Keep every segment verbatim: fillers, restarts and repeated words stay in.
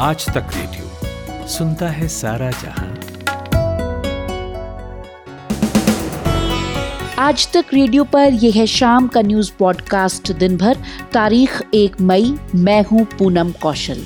आज तक रेडियो सुनता है सारा जहां। आज तक रेडियो पर यह है शाम का न्यूज पॉडकास्ट दिन भर। तारीख एक मई। मैं हूं पूनम कौशल।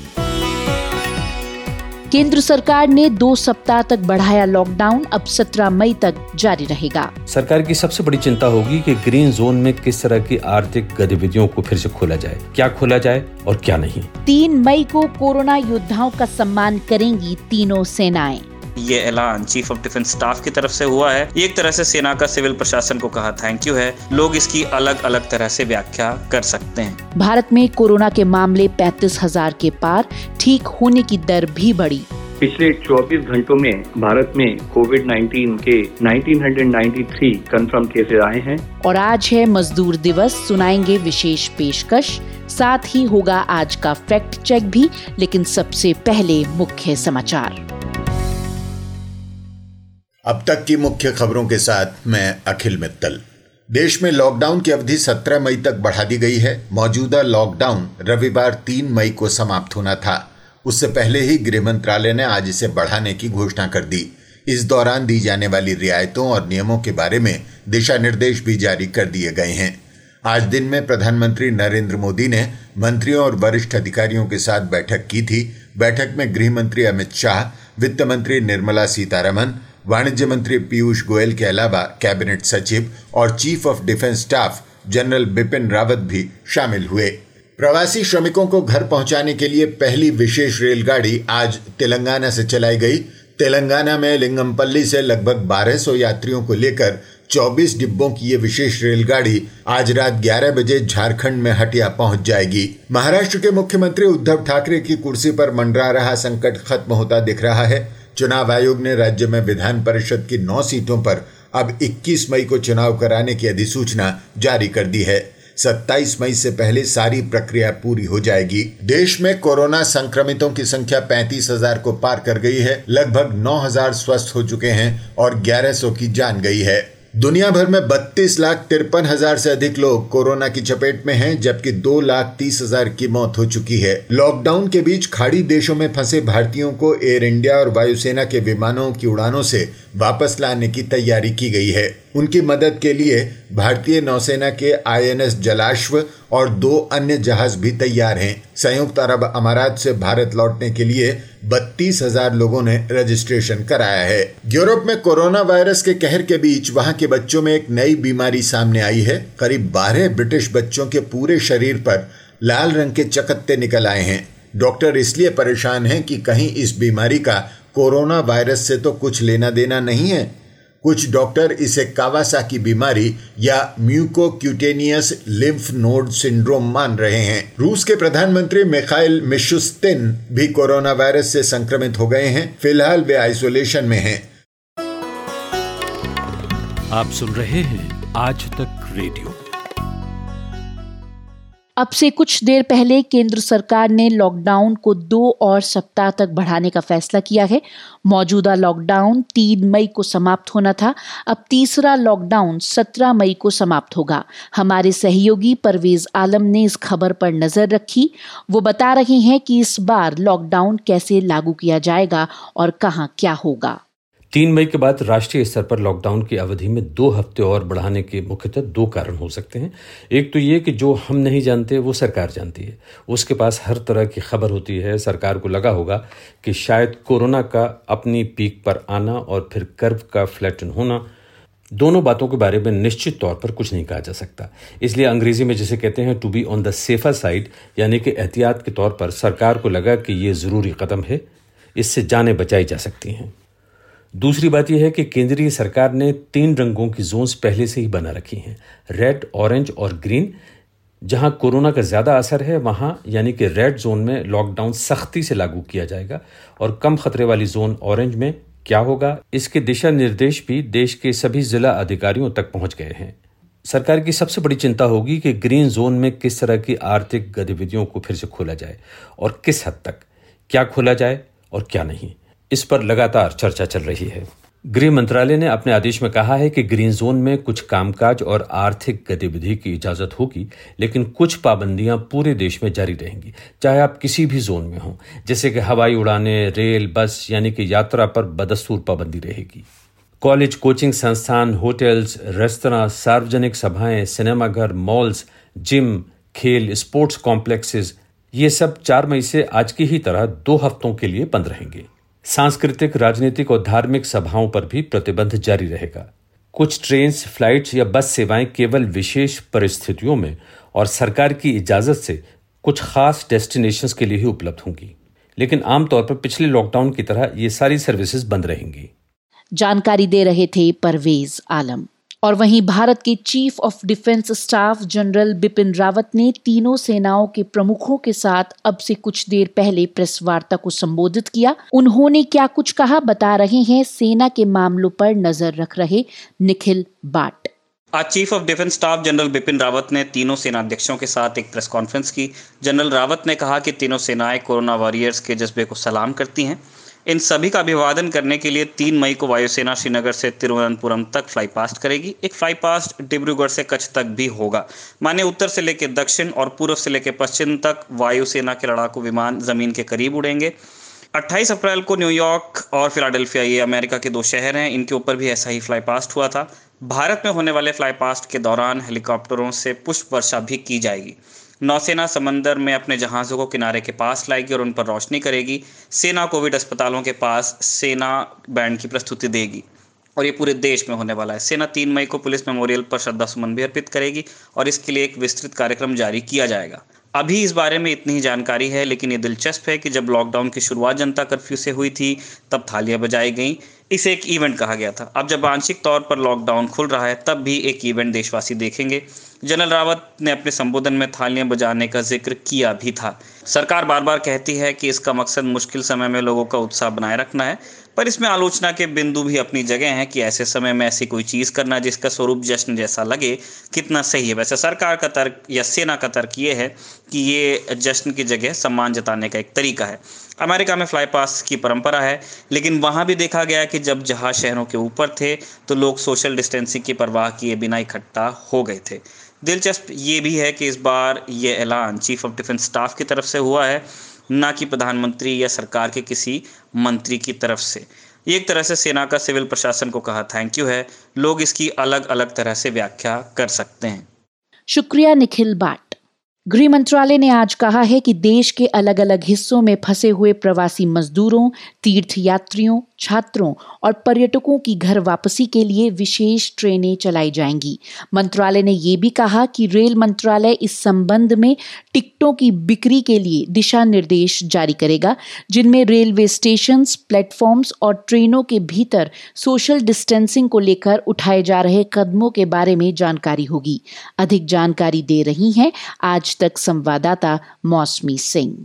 केंद्र सरकार ने दो सप्ताह तक बढ़ाया लॉकडाउन, अब सत्रह मई तक जारी रहेगा। सरकार की सबसे बड़ी चिंता होगी कि ग्रीन जोन में किस तरह की आर्थिक गतिविधियों को फिर से खोला जाए, क्या खोला जाए और क्या नहीं। तीन मई को कोरोना योद्धाओं का सम्मान करेंगी तीनों सेनाएं। ये ऐलान चीफ ऑफ डिफेंस स्टाफ की तरफ से हुआ है। एक तरह से सेना का सिविल प्रशासन को कहा थैंक यू है। लोग इसकी अलग अलग तरह से व्याख्या कर सकते हैं। भारत में कोरोना के मामले पैंतीस हजार के पार, ठीक होने की दर भी बढ़ी। पिछले चौबीस घंटों में भारत में कोविड उन्नीस के उन्नीस सौ तिरानवे कंफर्म केसेस आए हैं। और आज है मजदूर दिवस, सुनाएंगे विशेष पेशकश, साथ ही होगा आज का फैक्ट चेक भी। लेकिन सबसे पहले मुख्य समाचार। अब तक की मुख्य खबरों के साथ मैं अखिल मित्तल। देश में लॉकडाउन की अवधि सत्रह मई तक बढ़ा दी गई है। मौजूदा लॉकडाउन रविवार तीन मई को समाप्त होना था। उससे पहले ही गृह मंत्रालय ने आज इसे बढ़ाने की घोषणा कर दी। इस दौरान दी जाने वाली रियायतों और नियमों के बारे में दिशा निर्देश भी जारी कर दिए गए हैं। आज दिन में प्रधानमंत्री नरेंद्र मोदी ने मंत्रियों और वरिष्ठ अधिकारियों के साथ बैठक की थी। बैठक में गृह मंत्री अमित शाह, वित्त मंत्री निर्मला सीतारमण, वाणिज्य मंत्री पीयूष गोयल के अलावा कैबिनेट सचिव और chief of defence staff general Bipin Rawat भी शामिल हुए। प्रवासी श्रमिकों को घर पहुंचाने के लिए पहली विशेष रेलगाड़ी आज तेलंगाना से चलाई गई। तेलंगाना में लिंगमपल्ली से लगभग बारह सौ यात्रियों को लेकर चौबीस डिब्बों की ये विशेष रेलगाड़ी आज रात ग्यारह बजे झारखंड में हटिया पहुंच जाएगी। महाराष्ट्र के मुख्यमंत्री उद्धव ठाकरे की कुर्सी पर मंडरा रहा संकट खत्म होता दिख रहा है। चुनाव आयोग ने राज्य में विधान परिषद की नौ सीटों पर अब इक्कीस मई को चुनाव कराने की अधिसूचना जारी कर दी है। सत्ताईस मई से पहले सारी प्रक्रिया पूरी हो जाएगी। देश में कोरोना संक्रमितों की संख्या पैंतीस हजार को पार कर गई है। लगभग नौ हजार स्वस्थ हो चुके हैं और ग्यारह सौ की जान गई है। दुनिया भर में बत्तीस लाख तिरपन हजार से अधिक लोग कोरोना की चपेट में हैं, जबकि दो लाख तीस हजार की मौत हो चुकी है। लॉकडाउन के बीच खाड़ी देशों में फंसे भारतीयों को एयर इंडिया और वायुसेना के विमानों की उड़ानों से वापस लाने की तैयारी की गई है। उनकी मदद के लिए भारतीय नौसेना के आई एन एस जलाश्व और दो अन्य जहाज भी तैयार हैं। संयुक्त अरब अमारात से भारत लौटने के लिए बत्तीस हजार लोगों ने रजिस्ट्रेशन कराया है। यूरोप में कोरोना वायरस के कहर के बीच वहां के बच्चों में एक नई बीमारी सामने आई है। करीब बारह ब्रिटिश बच्चों के पूरे शरीर पर लाल रंग के चकत्ते निकल आए हैं। डॉक्टर इसलिए परेशान हैं कि कहीं इस बीमारी का कोरोना वायरस से तो कुछ लेना देना नहीं है। कुछ डॉक्टर इसे कावासाकी बीमारी या म्यूकोक्यूटेनियस लिम्फ नोड सिंड्रोम मान रहे हैं। रूस के प्रधानमंत्री मिखाइल मिशुस्तिन भी कोरोना वायरस से संक्रमित हो गए हैं। फिलहाल वे आइसोलेशन में हैं। आप सुन रहे हैं आज तक रेडियो। अब से कुछ देर पहले केंद्र सरकार ने लॉकडाउन को दो और सप्ताह तक बढ़ाने का फैसला किया है। मौजूदा लॉकडाउन तीन मई को समाप्त होना था, अब तीसरा लॉकडाउन सत्रह मई को समाप्त होगा। हमारे सहयोगी परवेज आलम ने इस खबर पर नजर रखी। वो बता रहे हैं कि इस बार लॉकडाउन कैसे लागू किया जाएगा और कहां क्या होगा। तीन मई के बाद राष्ट्रीय स्तर पर लॉकडाउन की अवधि में दो हफ्ते और बढ़ाने के मुख्यतः दो कारण हो सकते हैं। एक तो ये कि जो हम नहीं जानते वो सरकार जानती है, उसके पास हर तरह की खबर होती है। सरकार को लगा होगा कि शायद कोरोना का अपनी पीक पर आना और फिर कर्व का फ्लैटन होना, दोनों बातों के बारे में निश्चित तौर पर कुछ नहीं कहा जा सकता। इसलिए अंग्रेजी में जिसे कहते हैं to be on the safer side, यानी कि एहतियात के तौर पर सरकार को लगा कि ये ज़रूरी कदम है, इससे जानें बचाई जा सकती हैं। दूसरी बात यह है कि केंद्रीय सरकार ने तीन रंगों की जोन्स पहले से ही बना रखी हैं, रेड, ऑरेंज और ग्रीन। जहां कोरोना का ज़्यादा असर है वहां यानी कि रेड जोन में लॉकडाउन सख्ती से लागू किया जाएगा और कम खतरे वाली जोन ऑरेंज में क्या होगा, इसके दिशा निर्देश भी देश के सभी जिला अधिकारियों तक पहुंच गए हैं। सरकार की सबसे बड़ी चिंता होगी कि ग्रीन जोन में किस तरह की आर्थिक गतिविधियों को फिर से खोला जाए और किस हद तक, क्या खोला जाए और क्या नहीं। इस पर लगातार चर्चा चल रही है। गृह मंत्रालय ने अपने आदेश में कहा है कि ग्रीन जोन में कुछ कामकाज और आर्थिक गतिविधि की इजाजत होगी, लेकिन कुछ पाबंदियां पूरे देश में जारी रहेंगी, चाहे आप किसी भी जोन में हों, जैसे कि हवाई उड़ानें, रेल, बस यानी कि यात्रा पर बदस्तूर पाबंदी रहेगी। कॉलेज, कोचिंग संस्थान, होटल्स, रेस्तरां, सार्वजनिक सभाएं, सिनेमाघर, मॉल्स, जिम, खेल, स्पोर्ट्स कॉम्प्लेक्सेस, ये सब चार मई से आज की ही तरह दो हफ्तों के लिए बंद रहेंगे। सांस्कृतिक, राजनीतिक और धार्मिक सभाओं पर भी प्रतिबंध जारी रहेगा। कुछ ट्रेन, फ्लाइट्स या बस सेवाएं केवल विशेष परिस्थितियों में और सरकार की इजाजत से कुछ खास डेस्टिनेशंस के लिए ही उपलब्ध होंगी, लेकिन आमतौर पर पिछले लॉकडाउन की तरह ये सारी सर्विसेज बंद रहेंगी। जानकारी दे रहे थे परवेज आलम। और वहीं भारत के chief of defence staff general Bipin Rawat ने तीनों सेनाओं के प्रमुखों के साथ अब से कुछ देर पहले प्रेस वार्ता को संबोधित किया। उन्होंने क्या कुछ कहा, बता रहे हैं सेना के मामलों पर नजर रख रहे निखिल बाट। आज chief of defence staff general Bipin Rawat ने तीनों सेनाध्यक्षों के साथ एक प्रेस कॉन्फ्रेंस की। जनरल रावत ने कहा कि तीनों सेनाएं कोरोना वॉरियर्स के जज्बे को सलाम करती हैं। इन सभी का अभिवादन करने के लिए तीन मई को वायुसेना श्रीनगर से तिरुवनंतपुरम तक फ्लाई पास्ट करेगी। एक फ्लाई पास्ट डिब्रूगढ़ से कच्छ तक भी होगा। माने उत्तर से लेकर दक्षिण और पूर्व से लेकर पश्चिम तक वायुसेना के लड़ाकू विमान जमीन के करीब उड़ेंगे। अट्ठाईस अप्रैल को न्यूयॉर्क और फिलाडेल्फिया, ये अमेरिका के दो शहर हैं, इनके ऊपर भी ऐसा ही फ्लाई पास्ट हुआ था। भारत में होने वाले फ्लाई पास्ट के दौरान हेलीकॉप्टरों से पुष्प वर्षा भी की जाएगी। नौसेना समंदर में अपने जहाज़ों को किनारे के पास लाएगी और उन पर रोशनी करेगी। सेना कोविड अस्पतालों के पास सेना बैंड की प्रस्तुति देगी और ये पूरे देश में होने वाला है। सेना तीन मई को पुलिस मेमोरियल पर श्रद्धा सुमन भी अर्पित करेगी और इसके लिए एक विस्तृत कार्यक्रम जारी किया जाएगा। अभी इस बारे में इतनी ही जानकारी है, लेकिन ये दिलचस्प है कि जब लॉकडाउन की शुरुआत जनता कर्फ्यू से हुई थी तब थालियां बजाई गईं, इसे एक इवेंट कहा गया था। अब जब आंशिक तौर पर लॉकडाउन खुल रहा है तब भी एक इवेंट देशवासी देखेंगे। जनरल रावत ने अपने संबोधन में थालियां बजाने का जिक्र किया भी था। सरकार बार बार कहती है कि इसका मकसद मुश्किल समय में लोगों का उत्साह बनाए रखना है, पर इसमें आलोचना के बिंदु भी अपनी जगह हैं कि ऐसे समय में ऐसी कोई चीज़ करना जिसका स्वरूप जश्न जैसा लगे, कितना सही है। वैसे सरकार का तर्क या सेना का तर्क ये है कि ये जश्न की जगह सम्मान जताने का एक तरीका है। अमेरिका में फ्लाई पास्ट की परंपरा है, लेकिन वहाँ भी देखा गया कि जब जहाज शहरों के ऊपर थे तो लोग सोशल डिस्टेंसिंग की परवाह किए बिना इकट्ठा हो गए थे। दिलचस्प ये भी है कि इस बार ये ऐलान चीफ ऑफ डिफेंस स्टाफ की तरफ से हुआ है, ना कि प्रधानमंत्री या सरकार के किसी मंत्री की तरफ से। ये एक तरह से सेना का सिविल प्रशासन को कहा थैंक यू है। लोग इसकी अलग अलग तरह से व्याख्या कर सकते हैं। शुक्रिया निखिल बाट। गृह मंत्रालय ने आज कहा है कि देश के अलग अलग हिस्सों में फंसे हुए प्रवासी मजदूरों, तीर्थ यात्रियों, छात्रों और पर्यटकों की घर वापसी के लिए विशेष ट्रेनें चलाई जाएंगी। मंत्रालय ने ये भी कहा कि रेल मंत्रालय इस संबंध में टिकटों की बिक्री के लिए दिशा निर्देश जारी करेगा, जिनमें रेलवे स्टेशंस, प्लेटफॉर्म्स और ट्रेनों के भीतर सोशल डिस्टेंसिंग को लेकर उठाए जा रहे कदमों के बारे में जानकारी होगी। अधिक जानकारी दे रही हैं आज तक संवाददाता मौसुमी सिंह।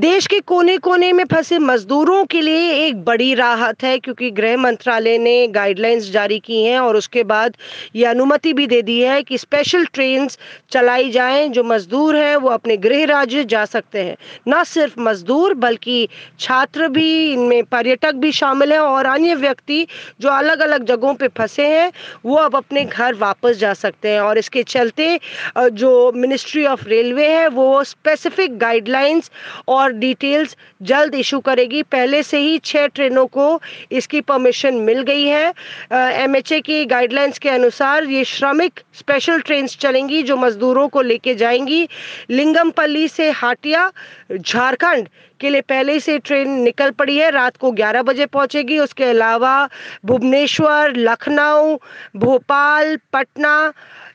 देश के कोने कोने में फंसे मजदूरों के लिए एक बड़ी राहत है, क्योंकि गृह मंत्रालय ने गाइडलाइंस जारी की हैं और उसके बाद ये अनुमति भी दे दी है कि स्पेशल ट्रेन चलाई जाएं। जो मजदूर हैं वो अपने गृह राज्य जा सकते हैं। न सिर्फ मजदूर बल्कि छात्र भी, इनमें पर्यटक भी शामिल हैं और अन्य व्यक्ति जो अलग अलग जगहों पर फंसे हैं वो अब अपने घर वापस जा सकते हैं। और इसके चलते जो मिनिस्ट्री ऑफ रेलवे है वो स्पेसिफिक गाइडलाइंस और और डिटेल्स जल्द इशू करेगी। पहले से ही छह ट्रेनों को इसकी परमिशन मिल गई है। एमएचए की गाइडलाइंस के अनुसार ये श्रमिक स्पेशल ट्रेन चलेंगी जो मजदूरों को लेके जाएंगी। लिंगमपल्ली से हाटिया, झारखंड के लिए पहले से ट्रेन निकल पड़ी है, रात को ग्यारह बजे पहुंचेगी। उसके अलावा भुवनेश्वर, लखनऊ, भोपाल, पटना,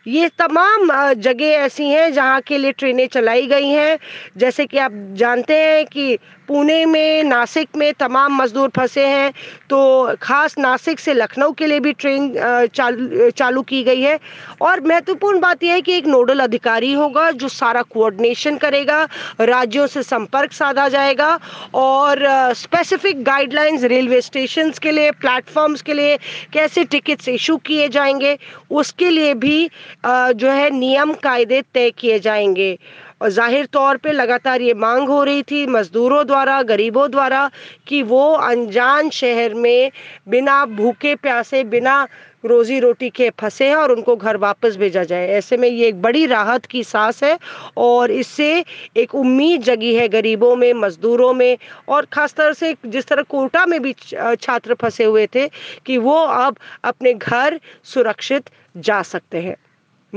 ये तमाम जगह ऐसी हैं जहां के लिए ट्रेनें चलाई गई हैं। जैसे कि आप जानते हैं कि पुणे में, नासिक में तमाम मजदूर फंसे हैं, तो खास नासिक से लखनऊ के लिए भी ट्रेन चालू चालू की गई है। और महत्वपूर्ण बात यह है कि एक नोडल अधिकारी होगा जो सारा कोऑर्डिनेशन करेगा, राज्यों से संपर्क साधा जाएगा और स्पेसिफिक गाइडलाइंस रेलवे स्टेशंस के लिए, प्लेटफॉर्म्स के लिए कैसे टिकट्स इशू किए जाएंगे उसके लिए भी जो है नियम कायदे तय किए जाएंगे। और जाहिर तौर पे लगातार ये मांग हो रही थी मजदूरों द्वारा, गरीबों द्वारा, कि वो अनजान शहर में बिना भूखे प्यासे, बिना रोजी रोटी के फंसे हैं और उनको घर वापस भेजा जाए। ऐसे में ये एक बड़ी राहत की सांस है और इससे एक उम्मीद जगी है गरीबों में, मजदूरों में, और खासतौर से जिस तरह कोटा में भी छात्र फंसे हुए थे कि वो अब अपने घर सुरक्षित जा सकते हैं।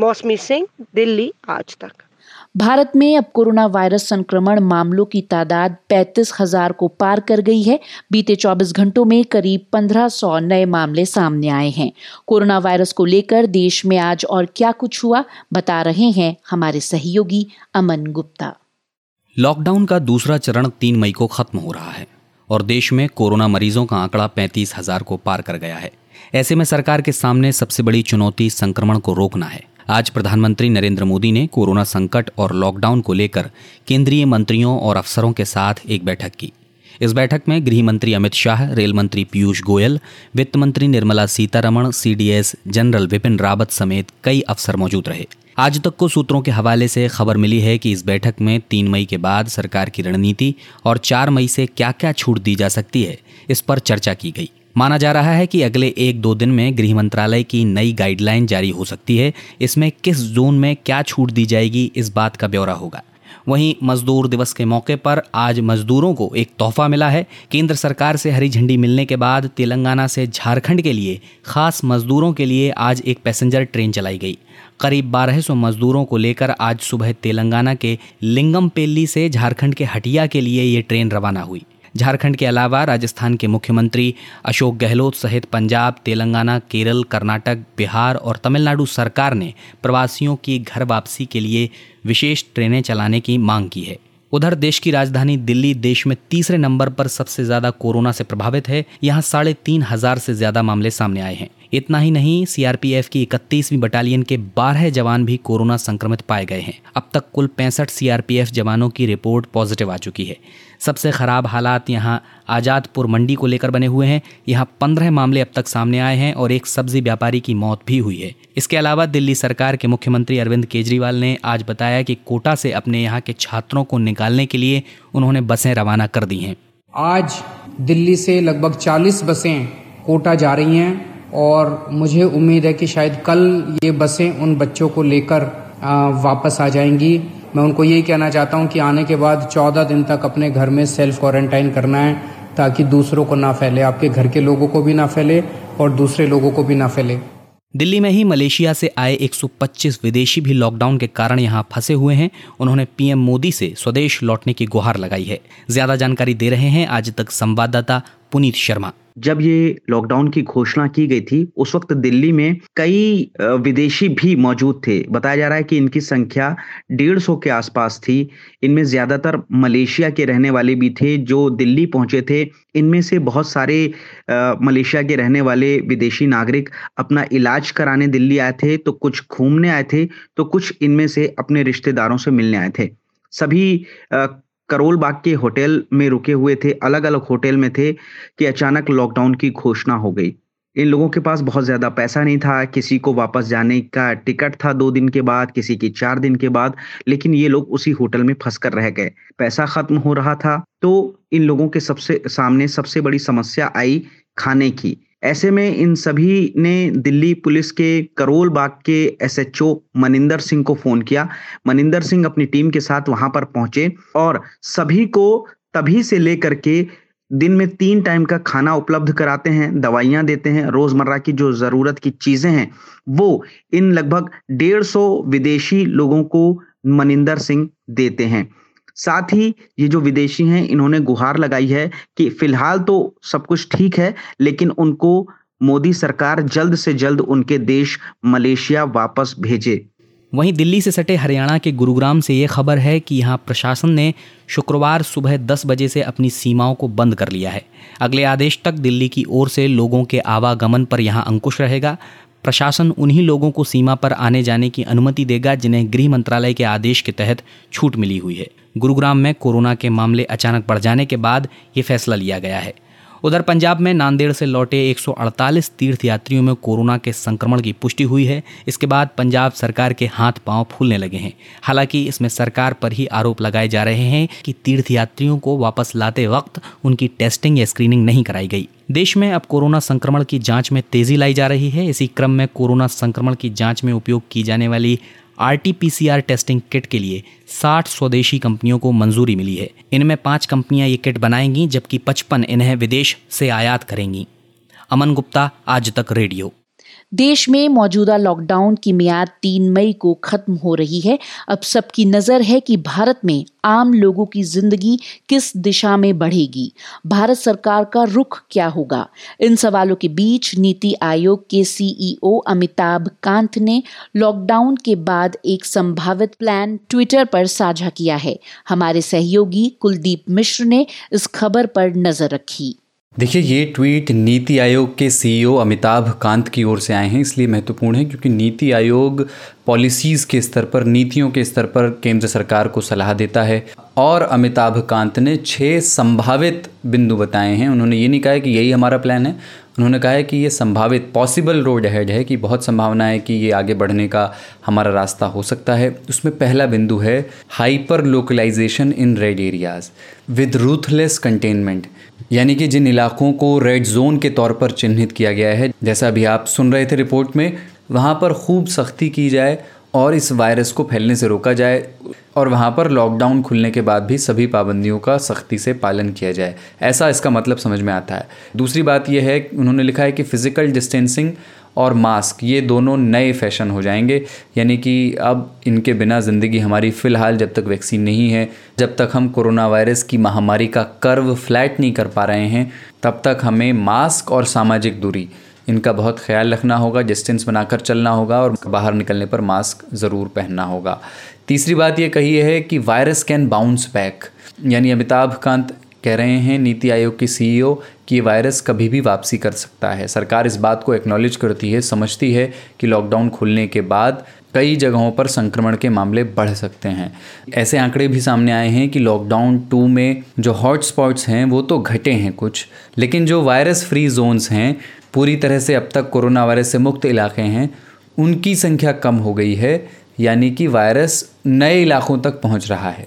मौसुमी सिंह, दिल्ली आज तक। भारत में अब कोरोना वायरस संक्रमण मामलों की तादाद पैंतीस हज़ार को पार कर गई है। बीते चौबीस घंटों में करीब पंद्रह सौ नए मामले सामने आए हैं। कोरोना वायरस को लेकर देश में आज और क्या कुछ हुआ, बता रहे हैं हमारे सहयोगी अमन गुप्ता। लॉकडाउन का दूसरा चरण तीन मई को खत्म हो रहा है और देश में कोरोना मरीजों का आंकड़ा पैंतीस हज़ार को पार कर गया है। ऐसे में सरकार के सामने सबसे बड़ी चुनौती संक्रमण को रोकना है। आज प्रधानमंत्री नरेंद्र मोदी ने कोरोना संकट और लॉकडाउन को लेकर केंद्रीय मंत्रियों और अफसरों के साथ एक बैठक की। इस बैठक में गृह मंत्री अमित शाह, रेल मंत्री पीयूष गोयल, वित्त मंत्री निर्मला सीतारमण, सीडीएस जनरल बिपिन रावत समेत कई अफसर मौजूद रहे। आज तक को सूत्रों के हवाले से खबर मिली है कि इस बैठक में तीन मई के बाद सरकार की रणनीति और चार मई से क्या क्या छूट दी जा सकती है, इस पर चर्चा की गई। माना जा रहा है कि अगले एक दो दिन में गृह मंत्रालय की नई गाइडलाइन जारी हो सकती है। इसमें किस जोन में क्या छूट दी जाएगी, इस बात का ब्यौरा होगा। वहीं मजदूर दिवस के मौके पर आज मजदूरों को एक तोहफा मिला है। केंद्र सरकार से हरी झंडी मिलने के बाद तेलंगाना से झारखंड के लिए खास मजदूरों के लिए आज एक पैसेंजर ट्रेन चलाई गई। करीब बारह सौ मजदूरों को लेकर आज सुबह तेलंगाना के लिंगमपेल्ली से झारखंड के हटिया के लिए ये ट्रेन रवाना हुई। झारखंड के अलावा राजस्थान के मुख्यमंत्री अशोक गहलोत सहित पंजाब, तेलंगाना, केरल, कर्नाटक, बिहार और तमिलनाडु सरकार ने प्रवासियों की घर वापसी के लिए विशेष ट्रेनें चलाने की मांग की है। उधर देश की राजधानी दिल्ली देश में तीसरे नंबर पर सबसे ज्यादा कोरोना से प्रभावित है। यहाँ साढ़े तीन हजार से ज्यादा मामले सामने आए हैं। इतना ही नहीं, सीआरपीएफ की इकतीसवीं बटालियन के बारह जवान भी कोरोना संक्रमित पाए गए हैं। अब तक कुल पैंसठ सीआरपीएफ जवानों की रिपोर्ट पॉजिटिव आ चुकी है। सबसे खराब हालात यहाँ आजादपुर मंडी को लेकर बने हुए हैं। यहाँ पंद्रह मामले अब तक सामने आए हैं और एक सब्जी व्यापारी की मौत भी हुई है। इसके अलावा दिल्ली सरकार के मुख्यमंत्री अरविंद केजरीवाल ने आज बताया कि कोटा से अपने यहाँ के छात्रों को निकालने के लिए उन्होंने बसें रवाना कर दी हैं। आज दिल्ली से लगभग चालीस बसें कोटा जा रही हैं और मुझे उम्मीद है कि शायद कल ये बसें उन बच्चों को लेकर वापस आ जाएंगी। मैं उनको यही कहना चाहता हूं कि आने के बाद चौदह दिन तक अपने घर में सेल्फ क्वारंटाइन करना है ताकि दूसरों को ना फैले, आपके घर के लोगों को भी ना फैले और दूसरे लोगों को भी ना फैले। दिल्ली में ही मलेशिया से आए एक सौ पच्चीस विदेशी भी लॉकडाउन के कारण यहां फंसे हुए हैं। उन्होंने पीएम मोदी से स्वदेश लौटने की गुहार लगाई है। ज्यादा जानकारी दे रहे हैं आज तक संवाददाता पुनीत शर्मा। जब ये लॉकडाउन की घोषणा की गई थी उस वक्त दिल्ली में कई विदेशी भी मौजूद थे। बताया जा रहा है कि इनकी संख्या डेढ़ सौ के आसपास थी। इनमें ज्यादातर मलेशिया के रहने वाले भी थे जो दिल्ली पहुंचे थे। इनमें से बहुत सारे मलेशिया के रहने वाले विदेशी नागरिक अपना इलाज कराने दिल्ली आए थे, तो कुछ घूमने आए थे, तो कुछ इनमें से अपने रिश्तेदारों से मिलने आए थे। सभी आ, करोल बाग के होटल में रुके हुए थे, अलग अलग होटल में थे कि अचानक लॉकडाउन की घोषणा हो गई। इन लोगों के पास बहुत ज्यादा पैसा नहीं था, किसी को वापस जाने का टिकट था दो दिन के बाद, किसी की चार दिन के बाद, लेकिन ये लोग उसी होटल में फंस कर रह गए। पैसा खत्म हो रहा था, तो इन लोगों के सबसे सामने सबसे बड़ी समस्या आई खाने की। ऐसे में इन सभी ने दिल्ली पुलिस के करोल बाग के एसएचओ मनिंदर सिंह को फोन किया। मनिंदर सिंह अपनी टीम के साथ वहां पर पहुंचे और सभी को तभी से लेकर के दिन में तीन टाइम का खाना उपलब्ध कराते हैं, दवाइयां देते हैं, रोजमर्रा की जो जरूरत की चीजें हैं वो इन लगभग डेढ़ सौ विदेशी लोगों को मनिंदर सिंह देते हैं। साथ ही ये जो विदेशी हैं इन्होंने गुहार लगाई है कि फिलहाल तो सब कुछ ठीक है, लेकिन उनको मोदी सरकार जल्द से जल्द उनके देश मलेशिया वापस भेजे। वहीं दिल्ली से सटे हरियाणा के गुरुग्राम से ये खबर है कि यहाँ प्रशासन ने शुक्रवार सुबह दस बजे से अपनी सीमाओं को बंद कर लिया है। अगले आदेश तक दिल्ली की ओर से लोगों के आवागमन पर यहाँ अंकुश रहेगा। प्रशासन उन्हीं लोगों को सीमा पर आने जाने की अनुमति देगा जिन्हें गृह मंत्रालय के आदेश के तहत छूट मिली हुई है। गुरुग्राम में कोरोना के मामले अचानक बढ़ जाने के बाद ये फैसला लिया गया है उधर पंजाब में नांदेड़ से लौटे एक सौ अड़तालीस तीर्थयात्रियों में कोरोना के संक्रमण की पुष्टि हुई है। इसके बाद पंजाब सरकार के हाथ पांव फूलने लगे हैं। हालांकि इसमें सरकार पर ही आरोप लगाए जा रहे हैं कि तीर्थयात्रियों को वापस लाते वक्त उनकी टेस्टिंग या स्क्रीनिंग नहीं कराई गई। देश में अब कोरोना संक्रमण की जांच में तेजी लाई जा रही है। इसी क्रम में कोरोना संक्रमण की जांच में उपयोग की जाने वाली R T P C R testing kit के लिए साठ स्वदेशी कंपनियों को मंजूरी मिली है। इनमें पाँच कंपनियां ये किट बनाएंगी जबकि पचपन इन्हें विदेश से आयात करेंगी। अमन गुप्ता, आज तक रेडियो। देश में मौजूदा लॉकडाउन की मियाद तीन मई को खत्म हो रही है। अब सबकी नज़र है कि भारत में आम लोगों की जिंदगी किस दिशा में बढ़ेगी, भारत सरकार का रुख क्या होगा। इन सवालों के बीच नीति आयोग के सी ई ओ अमिताभ कांत ने लॉकडाउन के बाद एक संभावित प्लान ट्विटर पर साझा किया है। हमारे सहयोगी कुलदीप मिश्र ने इस खबर पर नज़र रखी। देखिए, ये ट्वीट नीति आयोग के सी ई ओ अमिताभ कांत की ओर से आए हैं, इसलिए महत्वपूर्ण है क्योंकि नीति आयोग पॉलिसीज़ के स्तर पर, नीतियों के स्तर पर केंद्र सरकार को सलाह देता है। और अमिताभ कांत ने छः संभावित बिंदु बताए हैं। उन्होंने ये नहीं कहा है कि यही हमारा प्लान है, उन्होंने कहा है कि ये संभावित पॉसिबल रोड अहेड है, कि बहुत संभावना है कि ये आगे बढ़ने का हमारा रास्ता हो सकता है। उसमें पहला बिंदु है hyper localisation in red areas with ruthless containment, यानी कि जिन इलाकों को रेड जोन के तौर पर चिन्हित किया गया है, जैसा अभी आप सुन रहे थे रिपोर्ट में, वहाँ पर खूब सख्ती की जाए और इस वायरस को फैलने से रोका जाए, और वहाँ पर लॉकडाउन खुलने के बाद भी सभी पाबंदियों का सख्ती से पालन किया जाए, ऐसा इसका मतलब समझ में आता है। दूसरी बात यह है, उन्होंने लिखा है कि फिज़िकल डिस्टेंसिंग और मास्क ये दोनों नए फैशन हो जाएंगे, यानी कि अब इनके बिना ज़िंदगी हमारी फ़िलहाल, जब तक वैक्सीन नहीं है, जब तक हम कोरोना वायरस की महामारी का कर्व फ्लैट नहीं कर पा रहे हैं, तब तक हमें मास्क और सामाजिक दूरी इनका बहुत ख्याल रखना होगा, डिस्टेंस बनाकर चलना होगा और बाहर निकलने पर मास्क ज़रूर पहनना होगा। तीसरी बात ये कही है कि वायरस कैन बाउंस बैक, यानी अमिताभ कांत कह रहे हैं नीति आयोग के सी ई ओ कि वायरस कभी भी वापसी कर सकता है। सरकार इस बात को एक्नॉलेज करती है, समझती है कि लॉकडाउन खुलने के बाद कई जगहों पर संक्रमण के मामले बढ़ सकते हैं। ऐसे आंकड़े भी सामने आए हैं कि लॉकडाउन टू में जो हॉटस्पॉट्स हैं वो तो घटे हैं कुछ, लेकिन जो वायरस फ्री जोन्स हैं, पूरी तरह से अब तक कोरोना वायरस से मुक्त इलाके हैं, उनकी संख्या कम हो गई है, यानी कि वायरस नए इलाकों तक पहुँच रहा है।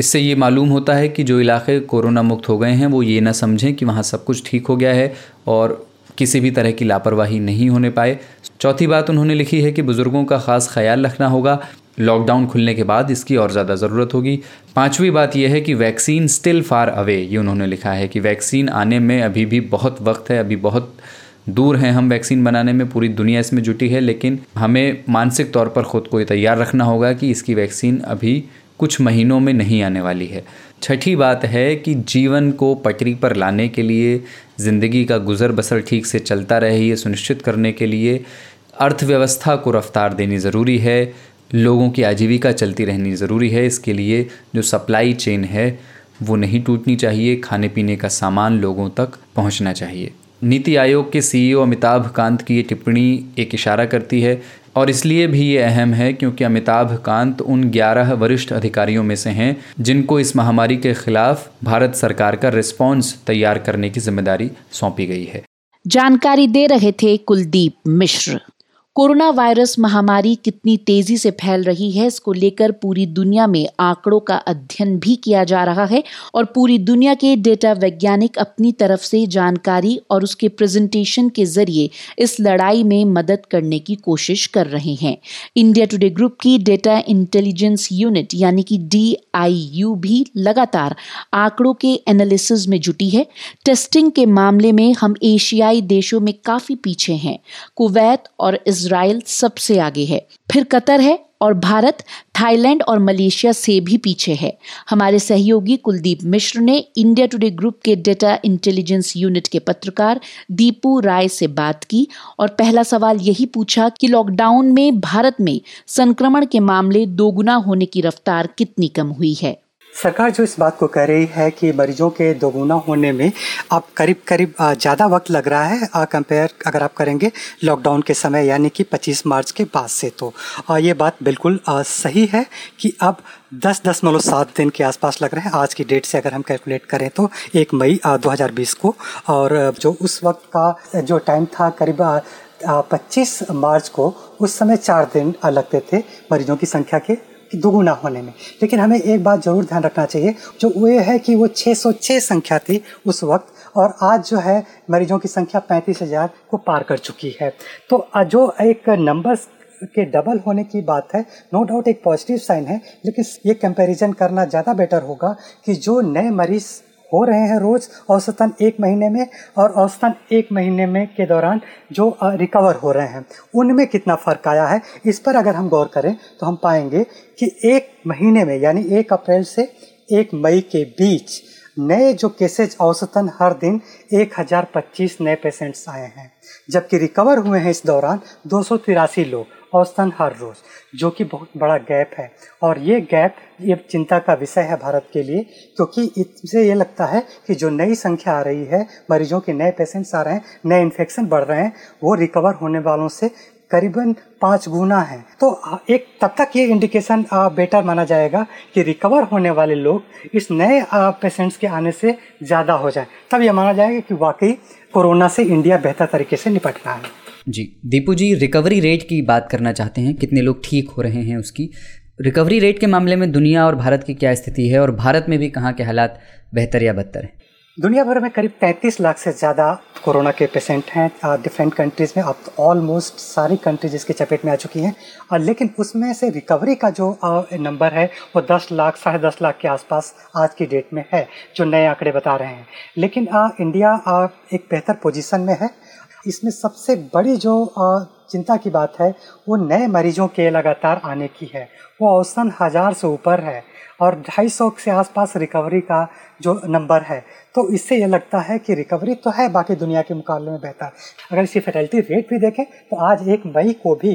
इससे ये मालूम होता है कि जो इलाके कोरोना मुक्त हो गए हैं वो ये ना समझें कि वहाँ सब कुछ ठीक हो गया है और किसी भी तरह की लापरवाही नहीं होने पाए। चौथी बात उन्होंने लिखी है कि बुज़ुर्गों का ख़ास ख्याल रखना होगा, लॉकडाउन खुलने के बाद इसकी और ज़्यादा ज़रूरत होगी। पांचवी बात यह है कि वैक्सीन स्टिल फार अवे, ये उन्होंने लिखा है कि वैक्सीन आने में अभी भी बहुत वक्त है, अभी बहुत दूर हैं हम वैक्सीन बनाने में, पूरी दुनिया इसमें जुटी है, लेकिन हमें मानसिक तौर पर ख़ुद को तैयार रखना होगा कि इसकी वैक्सीन अभी कुछ महीनों में नहीं आने वाली है। छठी बात है कि जीवन को पटरी पर लाने के लिए, ज़िंदगी का गुज़र बसर ठीक से चलता रहे ये सुनिश्चित करने के लिए अर्थव्यवस्था को रफ्तार देनी ज़रूरी है, लोगों की आजीविका चलती रहनी ज़रूरी है। इसके लिए जो सप्लाई चेन है वो नहीं टूटनी चाहिए, खाने पीने का सामान लोगों तक पहुँचना चाहिए। नीति आयोग के सी ई ओ अमिताभ कांत की ये टिप्पणी एक इशारा करती है और इसलिए भी ये अहम है क्योंकि अमिताभ कांत उन ग्यारह वरिष्ठ अधिकारियों में से हैं जिनको इस महामारी के खिलाफ भारत सरकार का रिस्पांस तैयार करने की जिम्मेदारी सौंपी गई है। जानकारी दे रहे थे कुलदीप मिश्र। कोरोना वायरस महामारी कितनी तेजी से फैल रही है, इसको लेकर पूरी दुनिया में आंकड़ों का अध्ययन भी किया जा रहा है और पूरी दुनिया के डेटा वैज्ञानिक अपनी तरफ से जानकारी और उसके प्रेजेंटेशन के जरिए इस लड़ाई में मदद करने की कोशिश कर रहे हैं। इंडिया टुडे ग्रुप की डेटा इंटेलिजेंस यूनिट यानी कि डी आई यू भी लगातार आंकड़ों के एनालिसिस में जुटी है। टेस्टिंग के मामले में हम एशियाई देशों में काफ़ी पीछे हैं, कुवैत और इजराइल सबसे आगे है, फिर कतर है और भारत, थाईलैंड और मलेशिया से भी पीछे है। हमारे सहयोगी कुलदीप मिश्र ने इंडिया टुडे ग्रुप के डेटा इंटेलिजेंस यूनिट के पत्रकार दीपू राय से बात की और पहला सवाल यही पूछा कि लॉकडाउन में भारत में संक्रमण के मामले दोगुना होने की रफ्तार कितनी कम हुई है। सरकार जो इस बात को कह रही है कि मरीजों के दोगुना होने में आप करीब करीब ज़्यादा वक्त लग रहा है कंपेयर अगर आप करेंगे लॉकडाउन के समय यानी कि पच्चीस मार्च के बाद से, तो ये बात बिल्कुल सही है कि अब दस दशमलव सात दिन के आसपास लग रहे हैं आज की डेट से अगर हम कैलकुलेट करें तो एक मई दो हज़ार बीस को, और जो उस वक्त का जो टाइम था करीब पच्चीस मार्च को, उस समय चार दिन लगते थे मरीजों की संख्या के दोगुना होने में। लेकिन हमें एक बात ज़रूर ध्यान रखना चाहिए जो ये है कि वो छह सौ छह संख्या थी उस वक्त, और आज जो है मरीजों की संख्या पैंतीस हज़ार को पार कर चुकी है। तो जो एक नंबर्स के डबल होने की बात है, नो डाउट एक पॉजिटिव साइन है, लेकिन ये कंपैरिजन करना ज़्यादा बेटर होगा कि जो नए मरीज़ हो रहे हैं रोज़ औसतन एक महीने में और औसतन एक महीने में के दौरान जो रिकवर हो रहे हैं उनमें कितना फ़र्क आया है। इस पर अगर हम गौर करें तो हम पाएंगे कि एक महीने में यानी एक अप्रैल से एक मई के बीच नए जो केसेज औसतन हर दिन एक हज़ार पच्चीस नए पेशेंट्स आए हैं, जबकि रिकवर हुए हैं इस दौरान दो सौ तिरासी लोग औसतन हर रोज़, जो कि बहुत बड़ा गैप है। और ये गैप ये चिंता का विषय है भारत के लिए, क्योंकि इससे ये लगता है कि जो नई संख्या आ रही है मरीजों के, नए पेशेंट्स आ रहे हैं, नए इन्फेक्शन बढ़ रहे हैं, वो रिकवर होने वालों से करीबन पाँच गुना है। तो एक तब तक ये इंडिकेशन बेटर माना जाएगा कि रिकवर होने वाले लोग इस नए पेशेंट्स के आने से ज़्यादा हो जाए, तब ये माना जाएगा कि वाकई कोरोना से इंडिया बेहतर तरीके से निपट रहा है। जी दीपू जी, रिकवरी रेट की बात करना चाहते हैं, कितने लोग ठीक हो रहे हैं उसकी। रिकवरी रेट के मामले में दुनिया और भारत की क्या स्थिति है, और भारत में भी कहाँ के हालात बेहतर या बदतर हैं? दुनिया भर में करीब पैंतीस लाख से ज़्यादा कोरोना के पेशेंट हैं डिफरेंट कंट्रीज़ में, अब ऑलमोस्ट सारी कंट्रीज इसके चपेट में आ चुकी हैं, लेकिन उसमें से रिकवरी का जो नंबर है वो दस लाख साढ़े दस लाख के आसपास आज की डेट में है, जो नए आंकड़े बता रहे हैं। लेकिन आ, इंडिया आ, एक बेहतर पोजीशन में है। इसमें सबसे बड़ी जो आ, चिंता की बात है वो नए मरीजों के लगातार आने की है, वो औसतन हज़ार से ऊपर है और ढाई सौ से आसपास रिकवरी का जो नंबर है। तो इससे ये लगता है कि रिकवरी तो है बाकी दुनिया के मुकाबले में बेहतर। अगर इसकी फैटेलिटी रेट भी देखें तो आज एक मई को भी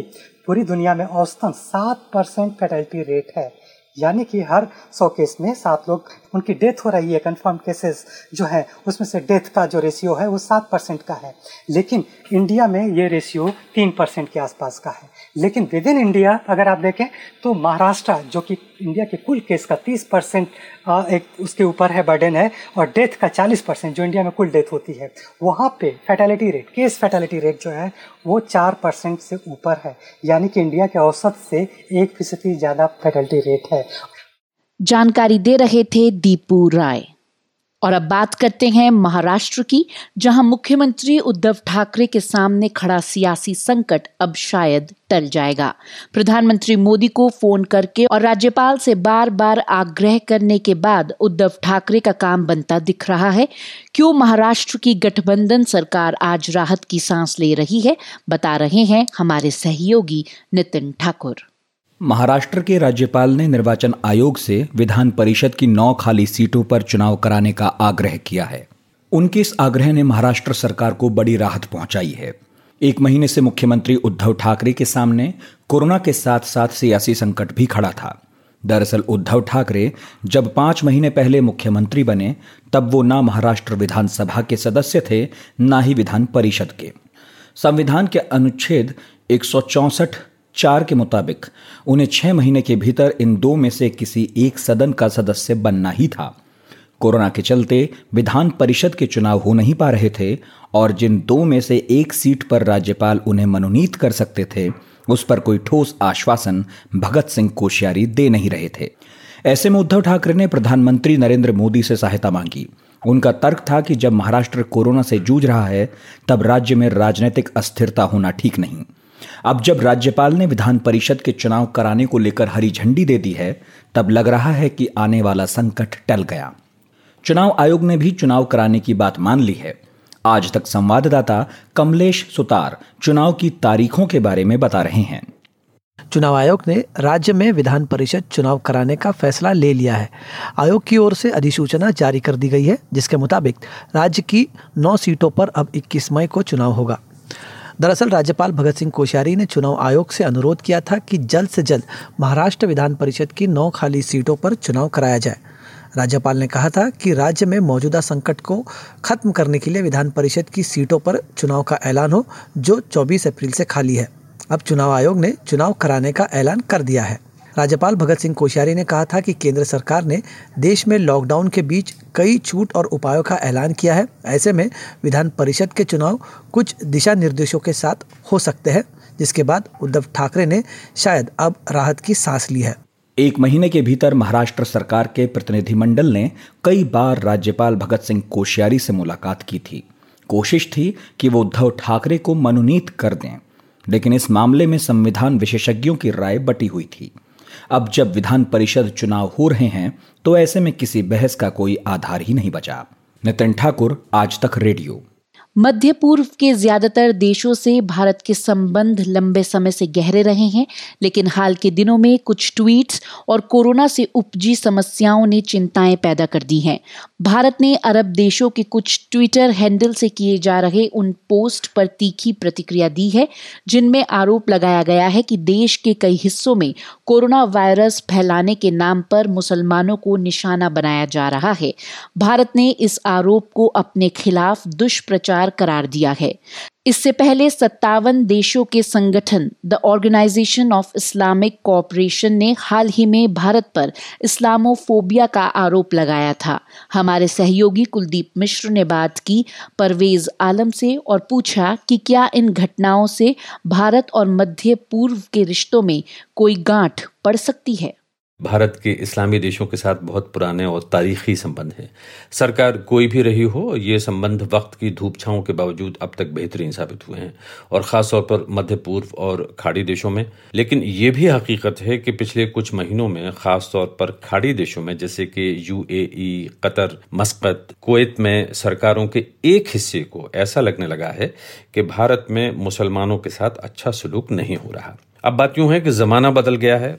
पूरी दुनिया में औसतन सात परसेंट फैटेलिटी रेट है, यानी कि हर सौ केस में सात लोग उनकी डेथ हो रही है। कंफर्म केसेस जो है उसमें से डेथ का जो रेशियो है वो सात परसेंट का है, लेकिन इंडिया में ये रेशियो तीन परसेंट के आसपास का है। लेकिन विद इन इंडिया अगर आप देखें तो महाराष्ट्र, जो कि इंडिया के कुल केस का तीस परसेंट एक उसके ऊपर है बर्डन है, और डेथ का चालीस परसेंट जो इंडिया में कुल डेथ होती है, वहाँ पर fatality rate, case fatality rate जो है वो चार परसेंट से ऊपर है, यानी कि इंडिया के औसत से एक फीसदी ज़्यादा फैटेलिटी रेट है। जानकारी दे रहे थे दीपू राय। और अब बात करते हैं महाराष्ट्र की, जहां मुख्यमंत्री उद्धव ठाकरे के सामने खड़ा सियासी संकट अब शायद टल जाएगा। प्रधानमंत्री मोदी को फोन करके और राज्यपाल से बार बार आग्रह करने के बाद उद्धव ठाकरे का काम बनता दिख रहा है। क्यों महाराष्ट्र की गठबंधन सरकार आज राहत की सांस ले रही है, बता रहे हैं हमारे सहयोगी नितिन ठाकुर। महाराष्ट्र के राज्यपाल ने निर्वाचन आयोग से विधान परिषद की नौ खाली सीटों पर चुनाव कराने का आग्रह किया है। उनके इस आग्रह ने महाराष्ट्र सरकार को बड़ी राहत पहुंचाई है। एक महीने से मुख्यमंत्री उद्धव ठाकरे के सामने कोरोना के साथ साथ सियासी संकट भी खड़ा था। दरअसल उद्धव ठाकरे जब पाँच महीने पहले मुख्यमंत्री बने तब वो ना महाराष्ट्र विधानसभा के सदस्य थे ना ही विधान परिषद के। संविधान के अनुच्छेद एक सौ चौंसठ चार के मुताबिक उन्हें छह महीने के भीतर इन दो में से किसी एक सदन का सदस्य बनना ही था। कोरोना के चलते विधान परिषद के चुनाव हो नहीं पा रहे थे और जिन दो में से एक सीट पर राज्यपाल उन्हें मनोनीत कर सकते थे उस पर कोई ठोस आश्वासन भगत सिंह कोश्यारी दे नहीं रहे थे। ऐसे में उद्धव ठाकरे ने प्रधानमंत्री नरेंद्र मोदी से सहायता मांगी। उनका तर्क था कि जब महाराष्ट्र कोरोना से जूझ रहा है तब राज्य में राजनीतिक अस्थिरता होना ठीक नहीं। अब जब राज्यपाल ने विधान परिषद के चुनाव कराने को लेकर हरी झंडी दे दी है तब लग रहा है कि आने वाला संकट टल गया। चुनाव आयोग ने भी चुनाव कराने की बात मान ली है। आज तक संवाददाता कमलेश सुतार चुनाव की तारीखों के बारे में बता रहे हैं। चुनाव आयोग ने राज्य में विधान परिषद चुनाव कराने का फैसला ले लिया है। आयोग की ओर से अधिसूचना जारी कर दी गई है जिसके मुताबिक राज्य की नौ सीटों पर अब इक्कीस मई को चुनाव होगा। दरअसल राज्यपाल भगत सिंह कोश्यारी ने चुनाव आयोग से अनुरोध किया था कि जल्द से जल्द महाराष्ट्र विधान परिषद की नौ खाली सीटों पर चुनाव कराया जाए। राज्यपाल ने कहा था कि राज्य में मौजूदा संकट को खत्म करने के लिए विधान परिषद की सीटों पर चुनाव का ऐलान हो, जो चौबीस अप्रैल से खाली है। अब चुनाव आयोग ने चुनाव कराने का ऐलान कर दिया है। राज्यपाल भगत सिंह कोश्यारी ने कहा था कि केंद्र सरकार ने देश में लॉकडाउन के बीच कई छूट और उपायों का ऐलान किया है। ऐसे में विधान परिषद के चुनाव कुछ दिशा निर्देशों के साथ हो सकते हैं, जिसके बाद उद्धव ठाकरे ने शायद अब राहत की सांस ली है। एक महीने के भीतर महाराष्ट्र सरकार के प्रतिनिधिमंडल ने कई बार राज्यपाल भगत सिंह कोश्यारी से मुलाकात की थी। कोशिश थी कि वो उद्धव ठाकरे को मनोनीत कर दें, लेकिन इस मामले में संविधान विशेषज्ञों की राय बटी हुई थी। अब जब विधान परिषद चुनाव हो रहे हैं तो ऐसे में किसी बहस का कोई आधार ही नहीं बचा। नितिन ठाकुर, आज तक रेडियो। मध्य पूर्व के ज्यादातर देशों से भारत के संबंध लंबे समय से गहरे रहे हैं, लेकिन हाल के दिनों में कुछ ट्वीट्स और कोरोना से उपजी समस्याओं ने चिंताएं पैदा कर दी हैं। भारत ने अरब देशों के कुछ ट्विटर हैंडल से किए जा रहे उन पोस्ट पर तीखी प्रतिक्रिया दी है, जिनमें आरोप लगाया गया है कि देश के कई हिस्सों में कोरोना वायरस फैलाने के नाम पर मुसलमानों को निशाना बनाया जा रहा है। भारत ने इस आरोप को अपने खिलाफ दुष्प्रचार करार दिया है। इससे पहले सत्तावन देशों के संगठन the organisation of Islamic cooperation ने हाल ही में भारत पर इस्लामोफोबिया का आरोप लगाया था। हमारे सहयोगी कुलदीप मिश्र ने बात की परवेज आलम से और पूछा कि क्या इन घटनाओं से भारत और मध्य पूर्व के रिश्तों में कोई गांठ पड़ सकती है। भारत के इस्लामी देशों के साथ बहुत पुराने और तारीखी संबंध हैं। सरकार कोई भी रही हो, ये संबंध वक्त की धूप छाँव के बावजूद अब तक बेहतरीन साबित हुए हैं, और ख़ास तौर पर मध्य पूर्व और खाड़ी देशों में। लेकिन ये भी हकीकत है कि पिछले कुछ महीनों में ख़ास तौर पर खाड़ी देशों में, जैसे कि यूएई, कतर, मस्कत, कुवैत में सरकारों के एक हिस्से को ऐसा लगने लगा है कि भारत में मुसलमानों के साथ अच्छा सलूक नहीं हो रहा। अब बात यूँ है कि ज़माना बदल गया है।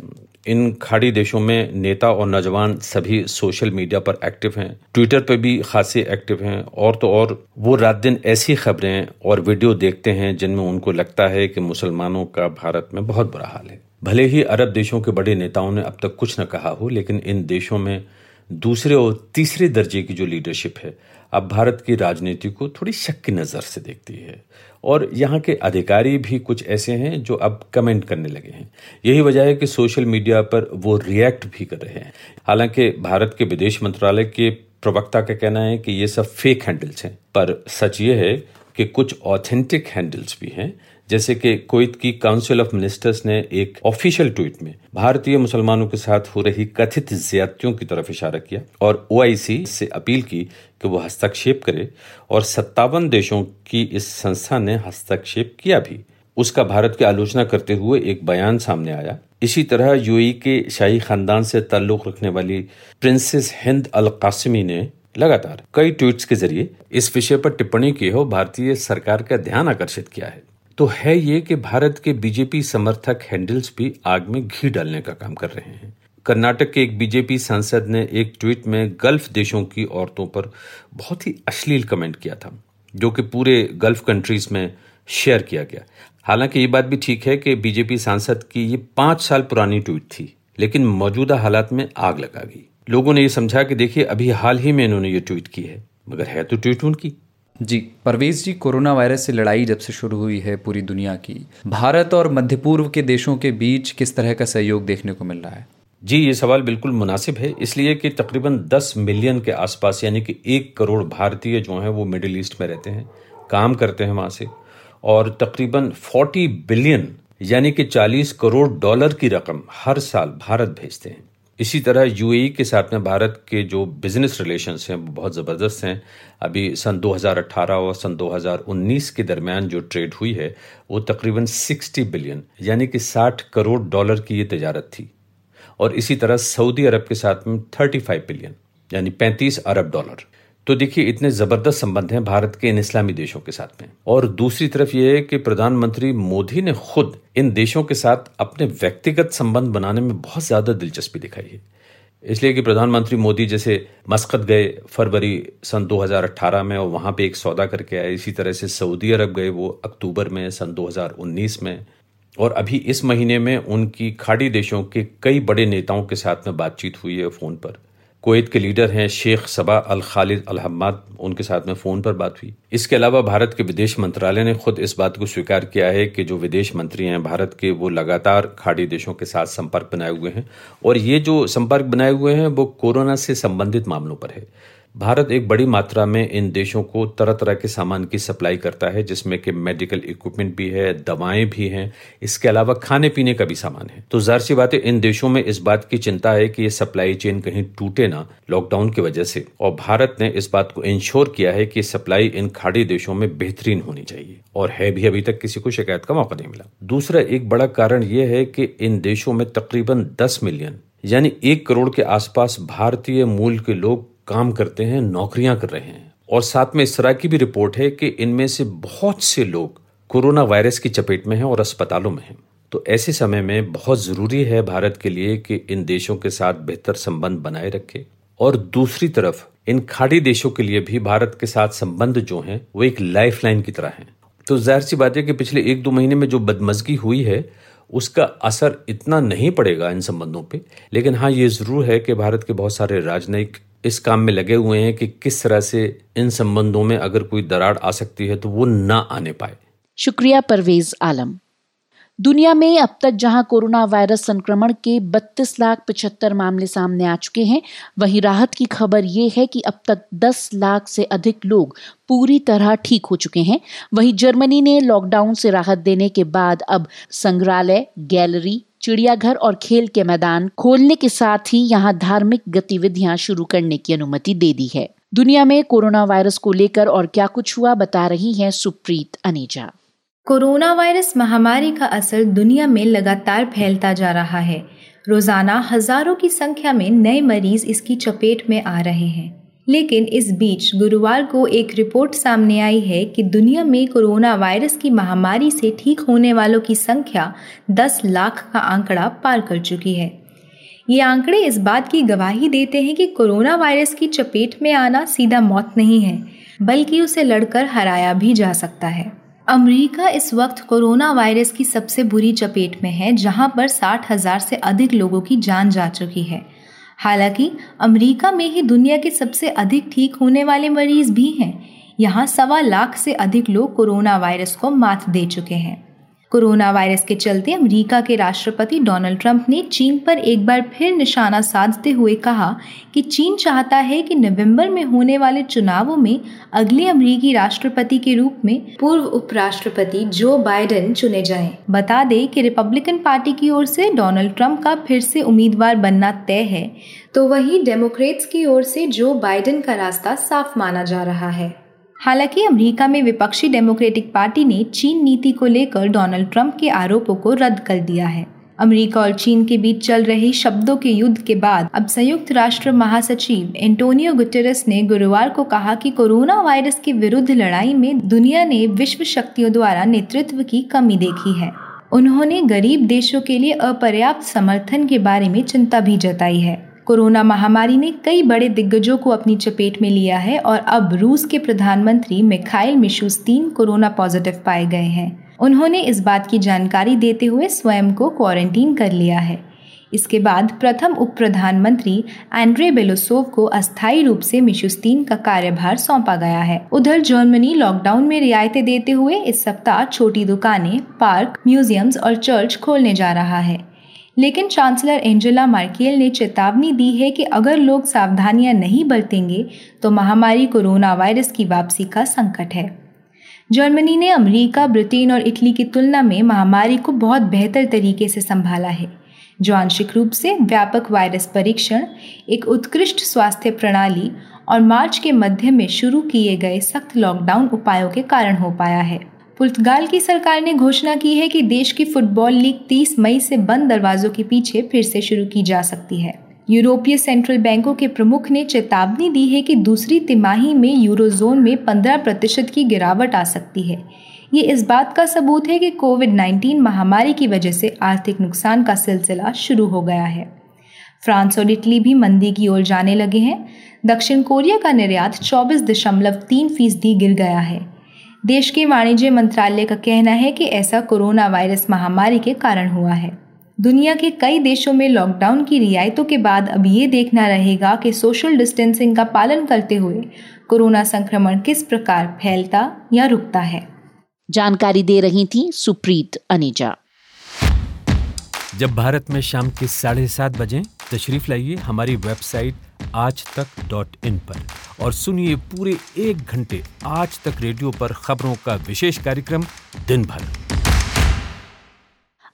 इन खाड़ी देशों में नेता और नौजवान सभी सोशल मीडिया पर एक्टिव हैं, ट्विटर पर भी खासे एक्टिव हैं, और तो और वो रात दिन ऐसी खबरें और वीडियो देखते हैं जिनमें उनको लगता है कि मुसलमानों का भारत में बहुत बुरा हाल है। भले ही अरब देशों के बड़े नेताओं ने अब तक कुछ न कहा हो, लेकिन इन देशों में दूसरे और तीसरे दर्जे की जो लीडरशिप है, अब भारत की राजनीति को थोड़ी शक की नज़र से देखती है, और यहाँ के अधिकारी भी कुछ ऐसे हैं जो अब कमेंट करने लगे हैं। यही वजह है कि सोशल मीडिया पर वो रिएक्ट भी कर रहे हैं। हालांकि भारत के विदेश मंत्रालय के प्रवक्ता का कहना है कि ये सब फेक हैंडल्स हैं, पर सच ये है कि कुछ ऑथेंटिक हैंडल्स भी हैं, जैसे कि कुवैत की काउंसिल ऑफ मिनिस्टर्स ने एक ऑफिशियल ट्वीट में भारतीय मुसलमानों के साथ हो रही कथित ज्यादतियों की तरफ इशारा किया और ओआईसी से अपील की कि वो हस्तक्षेप करे, और सत्तावन देशों की इस संस्था ने हस्तक्षेप किया भी। उसका भारत की आलोचना करते हुए एक बयान सामने आया। इसी तरह यूएई के शाही खानदान से ताल्लुक़ रखने वाली प्रिंसेस हिंद अल कासिमी ने लगातार कई ट्वीट्स के जरिए इस विषय पर टिप्पणी की हो भारतीय सरकार का ध्यान आकर्षित किया है। तो है ये कि भारत के बीजेपी समर्थक हैंडल्स भी आग में घी डालने का काम कर रहे हैं। कर्नाटक के एक बीजेपी सांसद ने एक ट्वीट में गल्फ देशों की औरतों पर बहुत ही अश्लील कमेंट किया था, जो कि पूरे गल्फ कंट्रीज में शेयर किया गया। हालांकि ये बात भी ठीक है कि बीजेपी सांसद की ये पाँच साल पुरानी ट्वीट थी, लेकिन मौजूदा हालात में आग लगा गई। लोगों ने ये समझा कि देखिए अभी हाल ही में इन्होंने ये ट्वीट की है, मगर है तो ट्वीट उनकी। जी परवेज जी, कोरोना वायरस से लड़ाई जब से शुरू हुई है पूरी दुनिया की, भारत और मध्य पूर्व के देशों के बीच किस तरह का सहयोग देखने को मिल रहा है? जी, ये सवाल बिल्कुल मुनासिब है, इसलिए कि तकरीबन दस मिलियन के आसपास, यानी कि एक करोड़ भारतीय जो हैं वो मिडिल ईस्ट में रहते हैं, काम करते हैं वहाँ से, और तकरीबन चालीस बिलियन यानी कि चालीस करोड़ डॉलर की रकम हर साल भारत भेजते हैं। इसी तरह यूएई के साथ में भारत के जो बिजनेस रिलेशंस हैं वो बहुत ज़बरदस्त हैं। अभी सन दो हज़ार अठारह और सन दो हज़ार उन्नीस के दरमियान जो ट्रेड हुई है वो तकरीबन साठ बिलियन यानी कि साठ करोड़ डॉलर की ये तजारत थी। और इसी तरह सऊदी अरब के साथ में पैंतीस बिलियन यानी पैंतीस अरब डॉलर। तो देखिए इतने ज़बरदस्त संबंध हैं भारत के इन इस्लामी देशों के साथ में। और दूसरी तरफ यह है कि प्रधानमंत्री मोदी ने खुद इन देशों के साथ अपने व्यक्तिगत संबंध बनाने में बहुत ज़्यादा दिलचस्पी दिखाई है, इसलिए कि प्रधानमंत्री मोदी जैसे मस्कत गए फरवरी सन दो हज़ार अठारह में और वहाँ पे एक सौदा करके आए। इसी तरह से सऊदी अरब गए वो अक्टूबर में सन दो हज़ार उन्नीस में, और अभी इस महीने में उनकी खाड़ी देशों के कई बड़े नेताओं के साथ में बातचीत हुई है फ़ोन पर। कुवैत के लीडर हैं शेख सबा अल खालिद अल हम्माद, उनके साथ में फ़ोन पर बात हुई। इसके अलावा भारत के विदेश मंत्रालय ने खुद इस बात को स्वीकार किया है कि जो विदेश मंत्री हैं भारत के, वो लगातार खाड़ी देशों के साथ संपर्क बनाए हुए हैं और ये जो संपर्क बनाए हुए हैं वो कोरोना से संबंधित मामलों पर है। भारत एक बड़ी मात्रा में इन देशों को तरह तरह के सामान की सप्लाई करता है, जिसमें कि मेडिकल इक्विपमेंट भी है, दवाएं भी हैं, इसके अलावा खाने पीने का भी सामान है। तो जाहिर सी बात है इन देशों में इस बात की चिंता है कि ये सप्लाई चेन कहीं टूटे ना लॉकडाउन की वजह से, और भारत ने इस बात को इंश्योर किया है कि सप्लाई इन खाड़ी देशों में बेहतरीन होनी चाहिए और है भी, अभी तक किसी को शिकायत का मौका नहीं मिला। दूसरा एक बड़ा कारण ये है कि इन देशों में तकरीबन दस मिलियन यानी एक करोड़ के आसपास भारतीय मूल के लोग काम करते हैं, नौकरियां कर रहे हैं, और साथ में इस तरह की भी रिपोर्ट है कि इनमें से बहुत से लोग कोरोना वायरस की चपेट में हैं और अस्पतालों में हैं। तो ऐसे समय में बहुत ज़रूरी है भारत के लिए कि इन देशों के साथ बेहतर संबंध बनाए रखे, और दूसरी तरफ इन खाड़ी देशों के लिए भी भारत के साथ संबंध जो हैं वो एक लाइफलाइन की तरह हैं। तो जाहिर सी बात है कि पिछले एक दो महीने में जो बदमज़गी हुई है उसका असर इतना नहीं पड़ेगा इन संबंधों पर, लेकिन हाँ ये ज़रूर है कि भारत के बहुत सारे राजनयिक इस काम में लगे हुए हैं कि किस तरह से इन संबंधों में अगर कोई दरार आ सकती है तो वो ना आने पाए। शुक्रिया परवेज आलम। दुनिया में अब तक जहां कोरोना वायरस संक्रमण के बत्तीस लाख पचहत्तर मामले सामने आ चुके हैं, वहीं राहत की खबर ये है कि अब तक दस लाख से अधिक लोग पूरी तरह ठीक हो चुके हैं। वहीं जर्मनी ने लॉकडाउन से राहत देने के बाद अब संग्रहालय, गैलरी, चिड़ियाघर और खेल के मैदान खोलने के साथ ही यहां धार्मिक गतिविधियां शुरू करने की अनुमति दे दी है। दुनिया में कोरोना वायरस को लेकर और क्या कुछ हुआ बता रही हैं सुप्रीत अनेजा। कोरोना वायरस महामारी का असर दुनिया में लगातार फैलता जा रहा है। रोजाना हजारों की संख्या में नए मरीज इसकी चपेट में आ रहे हैं, लेकिन इस बीच गुरुवार को एक रिपोर्ट सामने आई है कि दुनिया में कोरोना वायरस की महामारी से ठीक होने वालों की संख्या दस लाख का आंकड़ा पार कर चुकी है। ये आंकड़े इस बात की गवाही देते हैं कि कोरोना वायरस की चपेट में आना सीधा मौत नहीं है, बल्कि उसे लड़कर हराया भी जा सकता है। अमेरिका इस वक्त कोरोना वायरस की सबसे बुरी चपेट में है, जहाँ पर साठ हजार से अधिक लोगों की जान जा चुकी है। हालांकि अमेरिका में ही दुनिया के सबसे अधिक ठीक होने वाले मरीज भी हैं। यहाँ सवा लाख से अधिक लोग कोरोना वायरस को मात दे चुके हैं। कोरोना वायरस के चलते अमेरिका के राष्ट्रपति डोनाल्ड ट्रंप ने चीन पर एक बार फिर निशाना साधते हुए कहा कि चीन चाहता है कि नवंबर में होने वाले चुनावों में अगले अमेरिकी राष्ट्रपति के रूप में पूर्व उपराष्ट्रपति जो बाइडेन चुने जाएं। बता दें कि रिपब्लिकन पार्टी की ओर से डोनाल्ड ट्रंप का फिर से उम्मीदवार बनना तय है, तो वहीं डेमोक्रेट्स की ओर से जो बाइडेन का रास्ता साफ माना जा रहा है। हालांकि अमेरिका में विपक्षी डेमोक्रेटिक पार्टी ने चीन नीति को लेकर डोनाल्ड ट्रंप के आरोपों को रद्द कर दिया है। अमेरिका और चीन के बीच चल रहे शब्दों के युद्ध के बाद अब संयुक्त राष्ट्र महासचिव एंटोनियो गुटेरेस ने गुरुवार को कहा कि कोरोना वायरस के विरुद्ध लड़ाई में दुनिया ने विश्व शक्तियों द्वारा नेतृत्व की कमी देखी है। उन्होंने गरीब देशों के लिए अपर्याप्त समर्थन के बारे में चिंता भी जताई है। कोरोना महामारी ने कई बड़े दिग्गजों को अपनी चपेट में लिया है और अब रूस के प्रधानमंत्री मिखाइल मिशुस्तिन कोरोना पॉजिटिव पाए गए हैं। उन्होंने इस बात की जानकारी देते हुए स्वयं को क्वारंटीन कर लिया है। इसके बाद प्रथम उप प्रधानमंत्री आंद्रे बेलोसोव को अस्थायी रूप से मिशुस्तिन का कार्यभार सौंपा गया है। उधर जर्मनी लॉकडाउन में रियायतें देते हुए इस सप्ताह छोटी दुकानें, पार्क, म्यूजियम्स और चर्च खोलने जा रहा है, लेकिन चांसलर एंजेला मार्केल ने चेतावनी दी है कि अगर लोग सावधानियां नहीं बरतेंगे तो महामारी कोरोना वायरस की वापसी का संकट है। जर्मनी ने अमेरिका, ब्रिटेन और इटली की तुलना में महामारी को बहुत बेहतर तरीके से संभाला है, जो आंशिक रूप से व्यापक वायरस परीक्षण, एक उत्कृष्ट स्वास्थ्य प्रणाली और मार्च के मध्य में शुरू किए गए सख्त लॉकडाउन उपायों के कारण हो पाया है। पुर्तगाल की सरकार ने घोषणा की है कि देश की फुटबॉल लीग तीस मई से बंद दरवाजों के पीछे फिर से शुरू की जा सकती है। यूरोपीय सेंट्रल बैंकों के प्रमुख ने चेतावनी दी है कि दूसरी तिमाही में यूरोजोन में पंद्रह प्रतिशत की गिरावट आ सकती है। ये इस बात का सबूत है कि कोविड उन्नीस महामारी की वजह से आर्थिक नुकसान का सिलसिला शुरू हो गया है। फ्रांस और इटली भी मंदी की ओर जाने लगे हैं। दक्षिण कोरिया का निर्यात चौबीस दशमलव तीन फीसदी गिर गया है। देश के वाणिज्य मंत्रालय का कहना है कि ऐसा कोरोना वायरस महामारी के कारण हुआ है। दुनिया के कई देशों में लॉकडाउन की रियायतों के बाद अब ये देखना रहेगा कि सोशल डिस्टेंसिंग का पालन करते हुए कोरोना संक्रमण किस प्रकार फैलता या रुकता है। जानकारी दे रही थी सुप्रीत अनेजा। जब भारत में शाम के साढ़े सात बजे तशरीफ लाइए हमारी वेबसाइट आज तक डॉट इन पर और सुनिए पूरे एक घंटे आज तक रेडियो पर खबरों का विशेष कार्यक्रम दिन भर।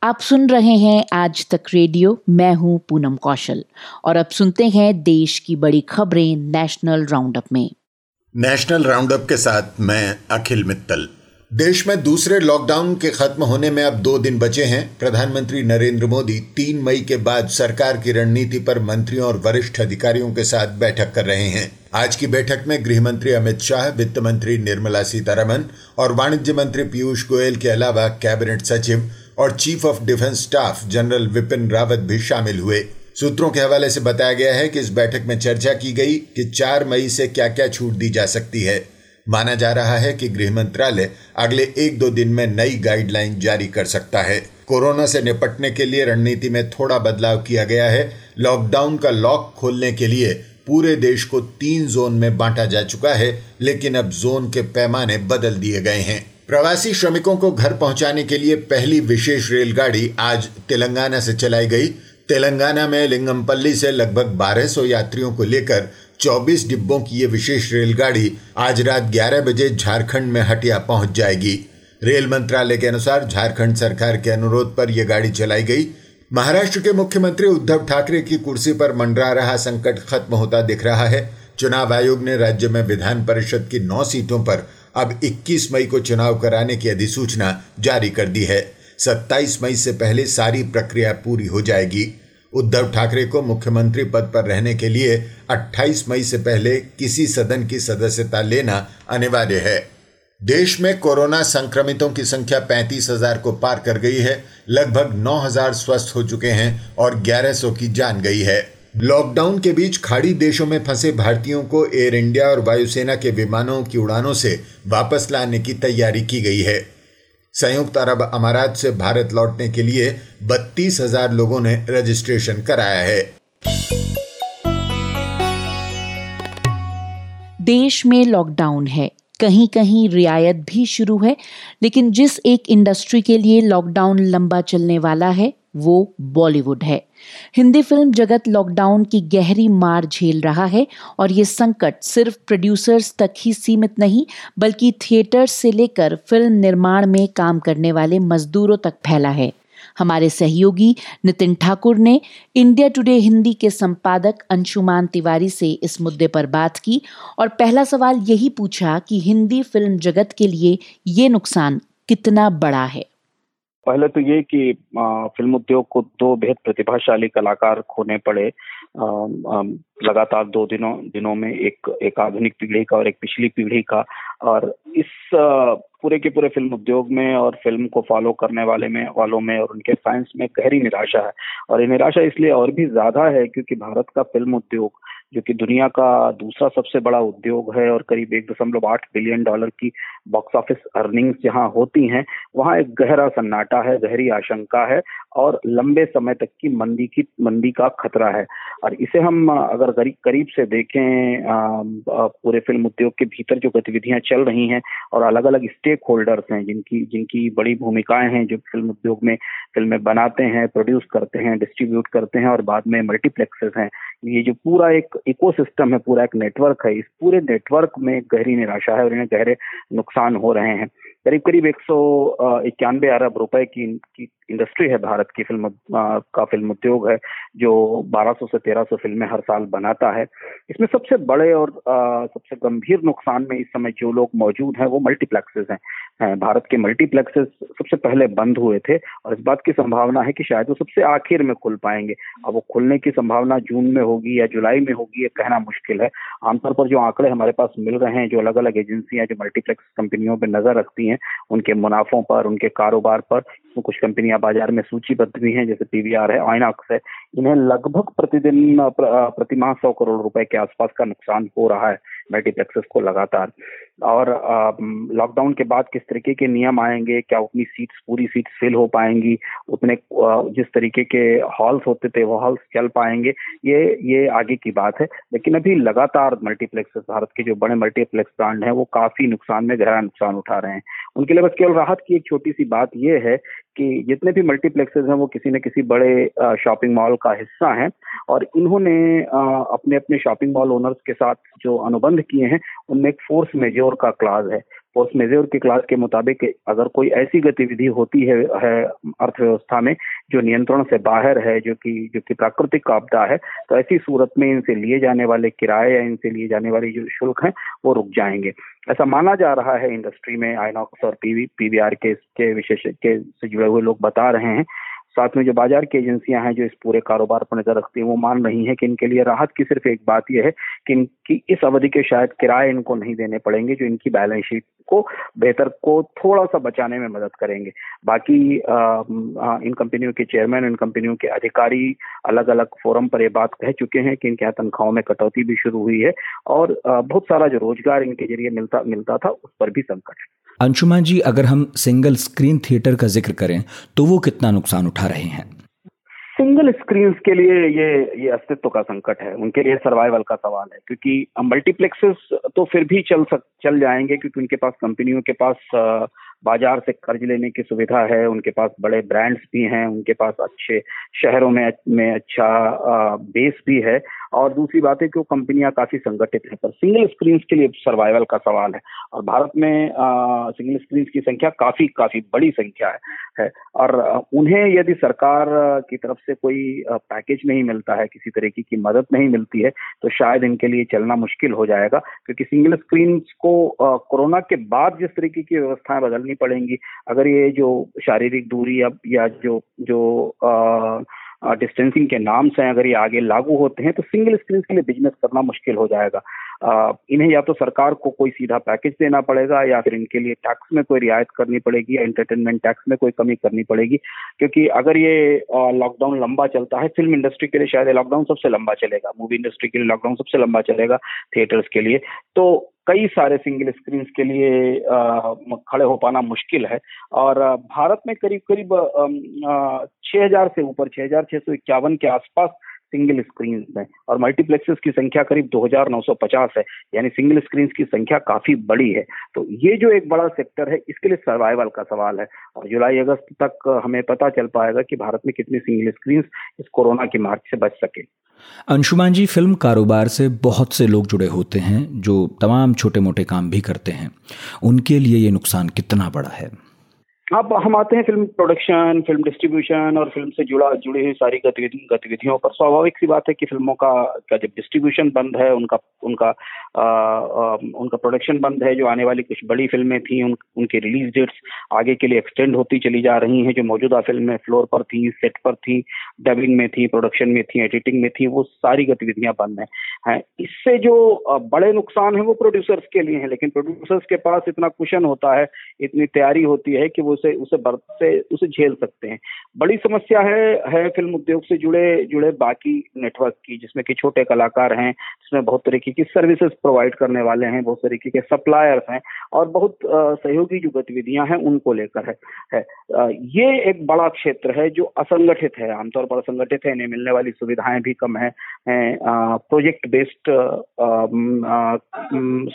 आप सुन रहे हैं आज तक रेडियो, मैं हूं पूनम कौशल और अब सुनते हैं देश की बड़ी खबरें नेशनल राउंडअप में। नेशनल राउंडअप के साथ मैं अखिल मित्तल। देश में दूसरे लॉकडाउन के खत्म होने में अब दो दिन बचे हैं। प्रधानमंत्री नरेंद्र मोदी तीन मई के बाद सरकार की रणनीति पर मंत्रियों और वरिष्ठ अधिकारियों के साथ बैठक कर रहे हैं। आज की बैठक में गृह मंत्री अमित शाह, वित्त मंत्री निर्मला सीतारमण और वाणिज्य मंत्री पीयूष गोयल के अलावा कैबिनेट सचिव और chief of defence staff general Bipin Rawat भी शामिल हुए। सूत्रों के हवाले से बताया गया है कि इस बैठक में चर्चा की गई कि चार मई से क्या क्या छूट दी जा सकती है। माना जा रहा है कि गृह मंत्रालय अगले एक दो दिन में नई गाइडलाइन जारी कर सकता है। कोरोना से निपटने के लिए रणनीति में थोड़ा बदलाव किया गया है। लॉकडाउन का लॉक खोलने के लिए पूरे देश को तीन जोन में बांटा जा चुका है, लेकिन अब जोन के पैमाने बदल दिए गए हैं। प्रवासी श्रमिकों को घर पहुंचाने के लिए पहली विशेष रेलगाड़ी आज तेलंगाना से चलाई गई। तेलंगाना में लिंगमपल्ली से लगभग बारह सौ यात्रियों को लेकर चौबीस डिब्बों की ये विशेष रेलगाड़ी आज रात ग्यारह बजे झारखंड में हटिया पहुंच जाएगी। रेल मंत्रालय के अनुसार झारखंड सरकार के अनुरोध पर यह गाड़ी चलाई गई। महाराष्ट्र के मुख्यमंत्री उद्धव ठाकरे की कुर्सी पर मंडरा रहा संकट खत्म होता दिख रहा है। चुनाव आयोग ने राज्य में विधान परिषद की नौ सीटों पर अब इक्कीस मई को चुनाव कराने की अधिसूचना जारी कर दी है। सत्ताईस मई से पहले सारी प्रक्रिया पूरी हो जाएगी। उद्धव ठाकरे को मुख्यमंत्री पद पर रहने के लिए अट्ठाईस मई से पहले किसी सदन की सदस्यता लेना अनिवार्य है। देश में कोरोना संक्रमितों की संख्या पैंतीस हज़ार को पार कर गई है। लगभग नौ हज़ार स्वस्थ हो चुके हैं और ग्यारह सौ की जान गई है। लॉकडाउन के बीच खाड़ी देशों में फंसे भारतीयों को एयर इंडिया और वायुसेना के विमानों की उड़ानों से वापस लाने की तैयारी की गई है। संयुक्त अरब अमारात से भारत लौटने के लिए बत्तीस हज़ार लोगों ने रजिस्ट्रेशन कराया है। देश में लॉकडाउन है, कहीं कहीं रियायत भी शुरू है, लेकिन जिस एक इंडस्ट्री के लिए लॉकडाउन लंबा चलने वाला है वो बॉलीवुड है। हिंदी फिल्म जगत लॉकडाउन की गहरी मार झेल रहा है और ये संकट सिर्फ प्रोड्यूसर्स तक ही सीमित नहीं बल्कि थिएटर्स से लेकर फिल्म निर्माण में काम करने वाले मजदूरों तक फैला है। हमारे सहयोगी नितिन ठाकुर ने इंडिया टुडे हिंदी के संपादक अंशुमान तिवारी से इस मुद्दे पर बात की और पहला सवाल यही पूछा कि हिंदी फिल्म जगत के लिए ये नुकसान कितना बड़ा है। पहले तो ये कि फिल्म उद्योग को दो बेहद प्रतिभाशाली कलाकार खोने पड़े लगातार दो दिनों दिनों में, एक एक आधुनिक पीढ़ी का और एक पिछली पीढ़ी का। और इस पूरे के पूरे फिल्म उद्योग में और फिल्म को फॉलो करने वाले में वालों में और उनके फैंस में गहरी निराशा है। और ये निराशा इसलिए और भी ज्यादा है क्योंकि भारत का फिल्म उद्योग जो कि दुनिया का दूसरा सबसे बड़ा उद्योग है और करीब एक दशमलव आठ बिलियन डॉलर की बॉक्स ऑफिस अर्निंग्स जहां होती हैं, वहां एक गहरा सन्नाटा है, गहरी आशंका है और लंबे समय तक की मंदी की मंदी का खतरा है। और इसे हम अगर करीब से देखें, पूरे फिल्म उद्योग के भीतर जो गतिविधियां चल रही हैं और अलग अलग स्टेक होल्डर्स हैं जिनकी जिनकी बड़ी भूमिकाएं हैं, जो फिल्म उद्योग में फिल्में बनाते हैं, प्रोड्यूस करते हैं, डिस्ट्रीब्यूट करते हैं और बाद में मल्टीप्लेक्सेस हैं, ये जो पूरा एक इकोसिस्टम है, पूरा एक नेटवर्क है, इस पूरे नेटवर्क में गहरी निराशा है और इन्हें गहरे नुकसान हो रहे हैं। करीब करीब एक सौ इक्यानवे अरब रुपए की, की इंडस्ट्री है भारत की फिल्म आ, का फिल्म उद्योग है जो बारह सौ से तेरह सौ फिल्में हर साल बनाता है। इसमें सबसे बड़े और आ, सबसे गंभीर नुकसान में इस समय जो लोग मौजूद हैं वो मल्टीप्लेक्सेस हैं। भारत के मल्टीप्लेक्सेस सबसे पहले बंद हुए थे और इस बात की संभावना है कि शायद वो सबसे आखिर में खुल पाएंगे। अब वो खुलने की संभावना जून में होगी या जुलाई में होगी, ये कहना मुश्किल है। आमतौर पर जो आंकड़े हमारे पास मिल रहे हैं, जो अलग अलग एजेंसियां जो मल्टीप्लेक्स कंपनियों पर नजर रखती हैं, उनके मुनाफों पर, उनके कारोबार पर, तो कुछ कंपनियां बाजार में सूचीबद्ध भी हैं जैसे पीवीआर है, आइनॉक्स है, इन्हें लगभग प्रतिदिन प्रतिमाह सौ करोड़ रुपए के आसपास का नुकसान हो रहा है मल्टीप्लेक्सेस को लगातार। और लॉकडाउन के बाद किस तरीके के नियम आएंगे, क्या उतनी सीट्स पूरी सीट्स फिल हो पाएंगी, उतने जिस तरीके के हॉल्स होते थे वो हॉल्स चल पाएंगे, ये ये आगे की बात है। लेकिन अभी लगातार मल्टीप्लेक्सेस, भारत के जो बड़े मल्टीप्लेक्स ब्रांड हैं, वो काफी नुकसान में गहरा नुकसान उठा रहे हैं। उनके लिए बस केवल राहत की एक छोटी सी बात ये है कि जितने भी मल्टीप्लेक्सेस हैं वो किसी न किसी बड़े शॉपिंग मॉल का हिस्सा हैं और इन्होंने अपने अपने शॉपिंग मॉल ओनर्स के साथ जो अनुबंध किए हैं उनमें एक फोर्स मेजोर का क्लाज है। फोर्स मेजोर के क्लाज के मुताबिक अगर कोई ऐसी गतिविधि होती है, है अर्थव्यवस्था में जो नियंत्रण से बाहर है, जो कि जो कि प्राकृतिक आपदा है, तो ऐसी सूरत में इनसे लिए जाने वाले किराए या इनसे लिए जाने वाले जो शुल्क हैं वो रुक जाएंगे। ऐसा माना जा रहा है इंडस्ट्री में, आइनॉक्स और पीवी पीवीआर के के विशेषज्ञ से जुड़े हुए लोग बता रहे हैं। साथ में जो बाजार की एजेंसियां हैं जो इस पूरे कारोबार पर नजर रखती हैं वो मान रही हैं कि इनके लिए राहत की सिर्फ एक बात यह है कि इनकी इस अवधि के शायद किराए इनको नहीं देने पड़ेंगे, जो इनकी बैलेंस शीट को बेहतर को थोड़ा सा बचाने में मदद करेंगे। बाकी आ, आ, इन कंपनियों के चेयरमैन, इन कंपनियों के अधिकारी अलग अलग फोरम पर ये बात कह चुके हैं कि इनके यहाँ तनख्वाहों में कटौती भी शुरू हुई है और आ, बहुत सारा जो रोजगार इनके जरिए मिलता मिलता था उस पर भी संकट है। अंशुमान जी, अगर हम सिंगल स्क्रीन थिएटर का जिक्र करें तो वो कितना नुकसान उठा रहे हैं? सिंगल स्क्रीन्स के लिए ये ये अस्तित्व का संकट है, उनके लिए सर्वाइवल का सवाल है। क्योंकि मल्टीप्लेक्सेस तो फिर भी चल सक चल जाएंगे क्योंकि उनके पास कंपनियों के पास आ, बाजार से कर्ज लेने की सुविधा है, उनके पास बड़े ब्रांड्स भी हैं, उनके पास अच्छे शहरों में में अच्छा आ, बेस भी है और दूसरी बात है कि वो कंपनियां काफी संगठित हैं। पर सिंगल स्क्रीन्स के लिए सर्वाइवल का सवाल है और भारत में आ, सिंगल स्क्रीन्स की संख्या काफी काफी बड़ी संख्या है, है। और उन्हें यदि सरकार की तरफ से कोई पैकेज नहीं मिलता है, किसी तरीके की मदद नहीं मिलती है, तो शायद इनके लिए चलना मुश्किल हो जाएगा। क्योंकि सिंगल स्क्रीन्स को कोरोना के बाद जिस तरीके की व्यवस्थाएं बदलनी पड़ेंगी, अगर ये जो शारीरिक दूरी या, या जो जो आ, डिस्टेंसिंग के नाम से अगर ये आगे लागू होते हैं तो सिंगल स्क्रीन के लिए बिजनेस करना मुश्किल हो जाएगा। आ, इन्हें या तो सरकार को कोई सीधा पैकेज देना पड़ेगा या फिर इनके लिए टैक्स में कोई रियायत करनी पड़ेगी या एंटरटेनमेंट टैक्स में कोई कमी करनी पड़ेगी। क्योंकि अगर ये लॉकडाउन लंबा चलता है, फिल्म इंडस्ट्री के लिए शायद लॉकडाउन सबसे लंबा चलेगा, मूवी इंडस्ट्री के लिए लॉकडाउन सबसे लंबा चलेगा, थिएटर्स के लिए, तो कई सारे सिंगल स्क्रीन्स के लिए खड़े हो पाना मुश्किल है। और भारत में करीब करीब छह हज़ार से ऊपर छह हज़ार छह सौ इक्यावन के आसपास सिंगल स्क्रीन्स हैं और मल्टीप्लेक्सेस की संख्या करीब दो हज़ार नौ सौ पचास है, यानी सिंगल स्क्रीन्स की संख्या काफी बड़ी है। तो ये जो एक बड़ा सेक्टर है इसके लिए सर्वाइवल का सवाल है और जुलाई अगस्त तक हमें पता चल पाएगा कि भारत में कितनी सिंगल स्क्रीन्स इस कोरोना की मार से बच सके। अंशुमान जी, फिल्म कारोबार से बहुत से लोग जुड़े होते हैं जो तमाम छोटे मोटे काम भी करते हैं, उनके लिए ये नुकसान कितना बड़ा है? अब हम आते हैं फिल्म प्रोडक्शन, फिल्म डिस्ट्रीब्यूशन और फिल्म से जुड़ा जुड़ी हुई सारी गतिविधियों पर। स्वाभाविक सी बात है कि फिल्मों का, का जब डिस्ट्रीब्यूशन बंद है, उनका उनका आ, आ, उनका प्रोडक्शन बंद है, जो आने वाली कुछ बड़ी फिल्में थी उन, उनकी रिलीज डेट्स आगे के लिए एक्सटेंड होती चली जा रही हैं। जो मौजूदा फिल्में फ्लोर पर थी, सेट पर थी, डबिंग में थी, प्रोडक्शन में थी, एडिटिंग में थी, वो सारी गतिविधियां बंद हैं। इससे जो बड़े नुकसान है वो प्रोड्यूसर्स के लिए हैं, लेकिन प्रोड्यूसर्स के पास इतना कुशन होता है, इतनी तैयारी होती है कि उसे उसे बर्फ से उसे झेल सकते हैं। बड़ी समस्या है है फिल्म उद्योग से जुड़े जुड़े बाकी नेटवर्क की, जिसमें कि छोटे कलाकार हैं, जिसमें बहुत तरीके की सर्विसेज प्रोवाइड करने वाले हैं, बहुत तरीके के सप्लायर्स हैं और बहुत आ, सहयोगी जो गतिविधियां हैं उनको लेकर है, है। आ, ये एक बड़ा क्षेत्र है जो असंगठित है, आमतौर पर असंगठित है, इन्हें मिलने वाली सुविधाएं भी कम है, है आ, प्रोजेक्ट बेस्ड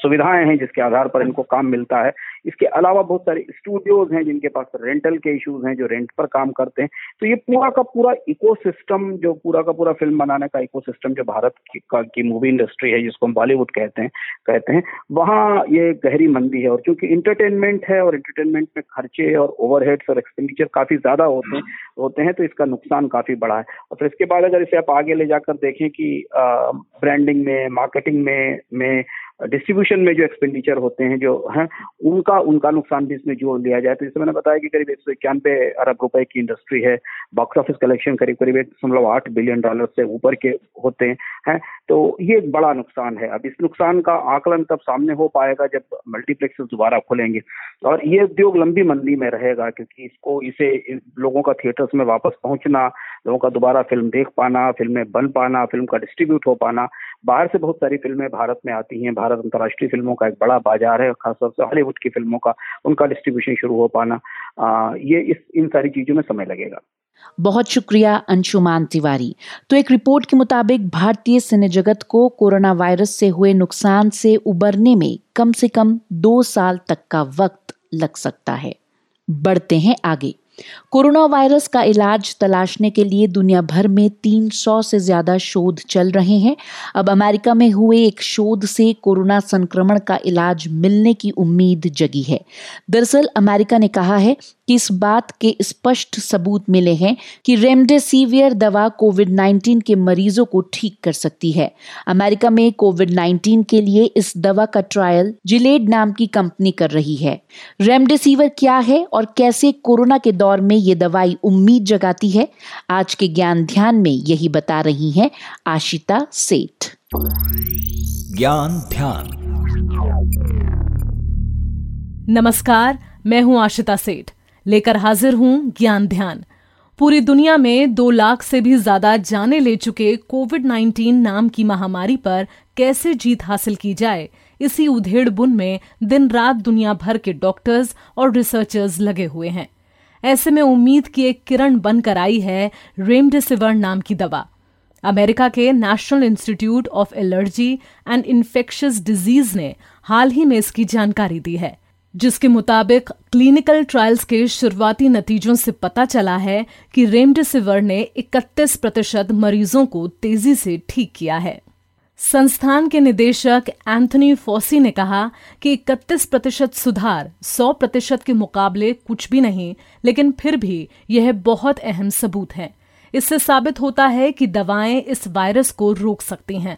सुविधाएं हैं जिसके आधार पर इनको काम मिलता है। इसके अलावा बहुत सारे स्टूडियोज हैं जिनके पास रेंटल के इश्यूज हैं, जो रेंट पर काम करते हैं। तो ये पूरा का पूरा इकोसिस्टम, जो पूरा का पूरा फिल्म बनाने का इकोसिस्टम जो भारत की, की मूवी इंडस्ट्री है, जिसको हम बॉलीवुड कहते हैं कहते हैं वहाँ ये गहरी मंदी है। और क्योंकि इंटरटेनमेंट है और इंटरटेनमेंट में खर्चे और ओवरहेड्स और एक्सपेंडिचर काफी ज्यादा होते हैं होते हैं तो इसका नुकसान काफी बड़ा है। और फिर इसके बाद अगर इसे आप आगे ले जाकर देखें कि ब्रांडिंग में, मार्केटिंग में में डिस्ट्रीब्यूशन में जो एक्सपेंडिचर होते हैं जो हैं उनका उनका नुकसान भी इसमें जोड़ लिया जाए तो इसमें मैंने बताया कि करीब एक सौ इक्यानवे अरब रुपए की इंडस्ट्री है। बॉक्स ऑफिस कलेक्शन करीब करीब एक दशमलव आठ बिलियन डॉलर से ऊपर के होते हैं, तो ये एक बड़ा नुकसान है। अब इस नुकसान का आकलन तब सामने हो पाएगा जब मल्टीप्लेक्स दोबारा खुलेंगे और ये उद्योग लंबी मंदी में रहेगा क्योंकि इसको इसे लोगों का थिएटर्स में वापस पहुंचना, लोगों का दोबारा फिल्म देख पाना, फिल्में बन पाना, फिल्म का डिस्ट्रीब्यूट हो पाना। बाहर से बहुत सारी फिल्में भारत में आती हैं, भारत अंतर्राष्ट्रीय फिल्मों का एक बड़ा बाजार है, खासतौर से हॉलीवुड की फिल्मों का, उनका डिस्ट्रीब्यूशन शुरू हो पाना, आ, ये इस इन सारी चीजों में समय लगेगा। बहुत शुक्रिया अंशुमान तिवारी। तो एक रिपोर्ट के मुताबिक भारतीय सिने जगत को कोरोना वायरस से हुए नुकसान से उबरने में कम से कम दो साल तक का वक्त लग सकता है। बढ़ते हैं आगे। कोरोना वायरस का इलाज तलाशने के लिए दुनिया भर में तीन सौ से ज्यादा शोध चल रहे हैं। अब अमेरिका में हुए एक शोध से कोरोना संक्रमण का इलाज मिलने की उम्मीद जगी है। दरअसल अमेरिका ने कहा है कि इस बात के स्पष्ट सबूत मिले हैं कि रेमडेसिविर दवा कोविड नाइन्टीन के मरीजों को ठीक कर सकती है। अमेरिका में कोविड नाइन्टीन के लिए इस दवा का ट्रायल जिलेड नाम की कंपनी कर रही है। रेमडेसिविर क्या है और कैसे कोरोना के दौर में ये दवाई उम्मीद जगाती है, आज के ज्ञान ध्यान में यही बता रही हैं आशिता सेठ। ज्ञान ध्यान। नमस्कार, मैं हूं आशिता सेठ, लेकर हाजिर हूं ज्ञान ध्यान। पूरी दुनिया में दो लाख से भी ज्यादा जाने ले चुके कोविड नाइन्टीन नाम की महामारी पर कैसे जीत हासिल की जाए, इसी उधेड़ बुन में दिन रात दुनिया भर के डॉक्टर्स और रिसर्चर्स लगे हुए हैं। ऐसे में उम्मीद की एक किरण बनकर आई है रेमडेसिविर नाम की दवा। अमेरिका के national institute of allergy and infectious disease ने हाल ही में इसकी जानकारी दी है, जिसके मुताबिक क्लिनिकल ट्रायल्स के शुरुआती नतीजों से पता चला है कि रेमडेसिविर ने इकतीस प्रतिशत मरीजों को तेजी से ठीक किया है। संस्थान के निदेशक एंथनी फॉसी ने कहा कि इकतीस प्रतिशत सुधार सौ प्रतिशत के मुकाबले कुछ भी नहीं, लेकिन फिर भी यह बहुत अहम सबूत है। इससे साबित होता है कि दवाएं इस वायरस को रोक सकती हैं।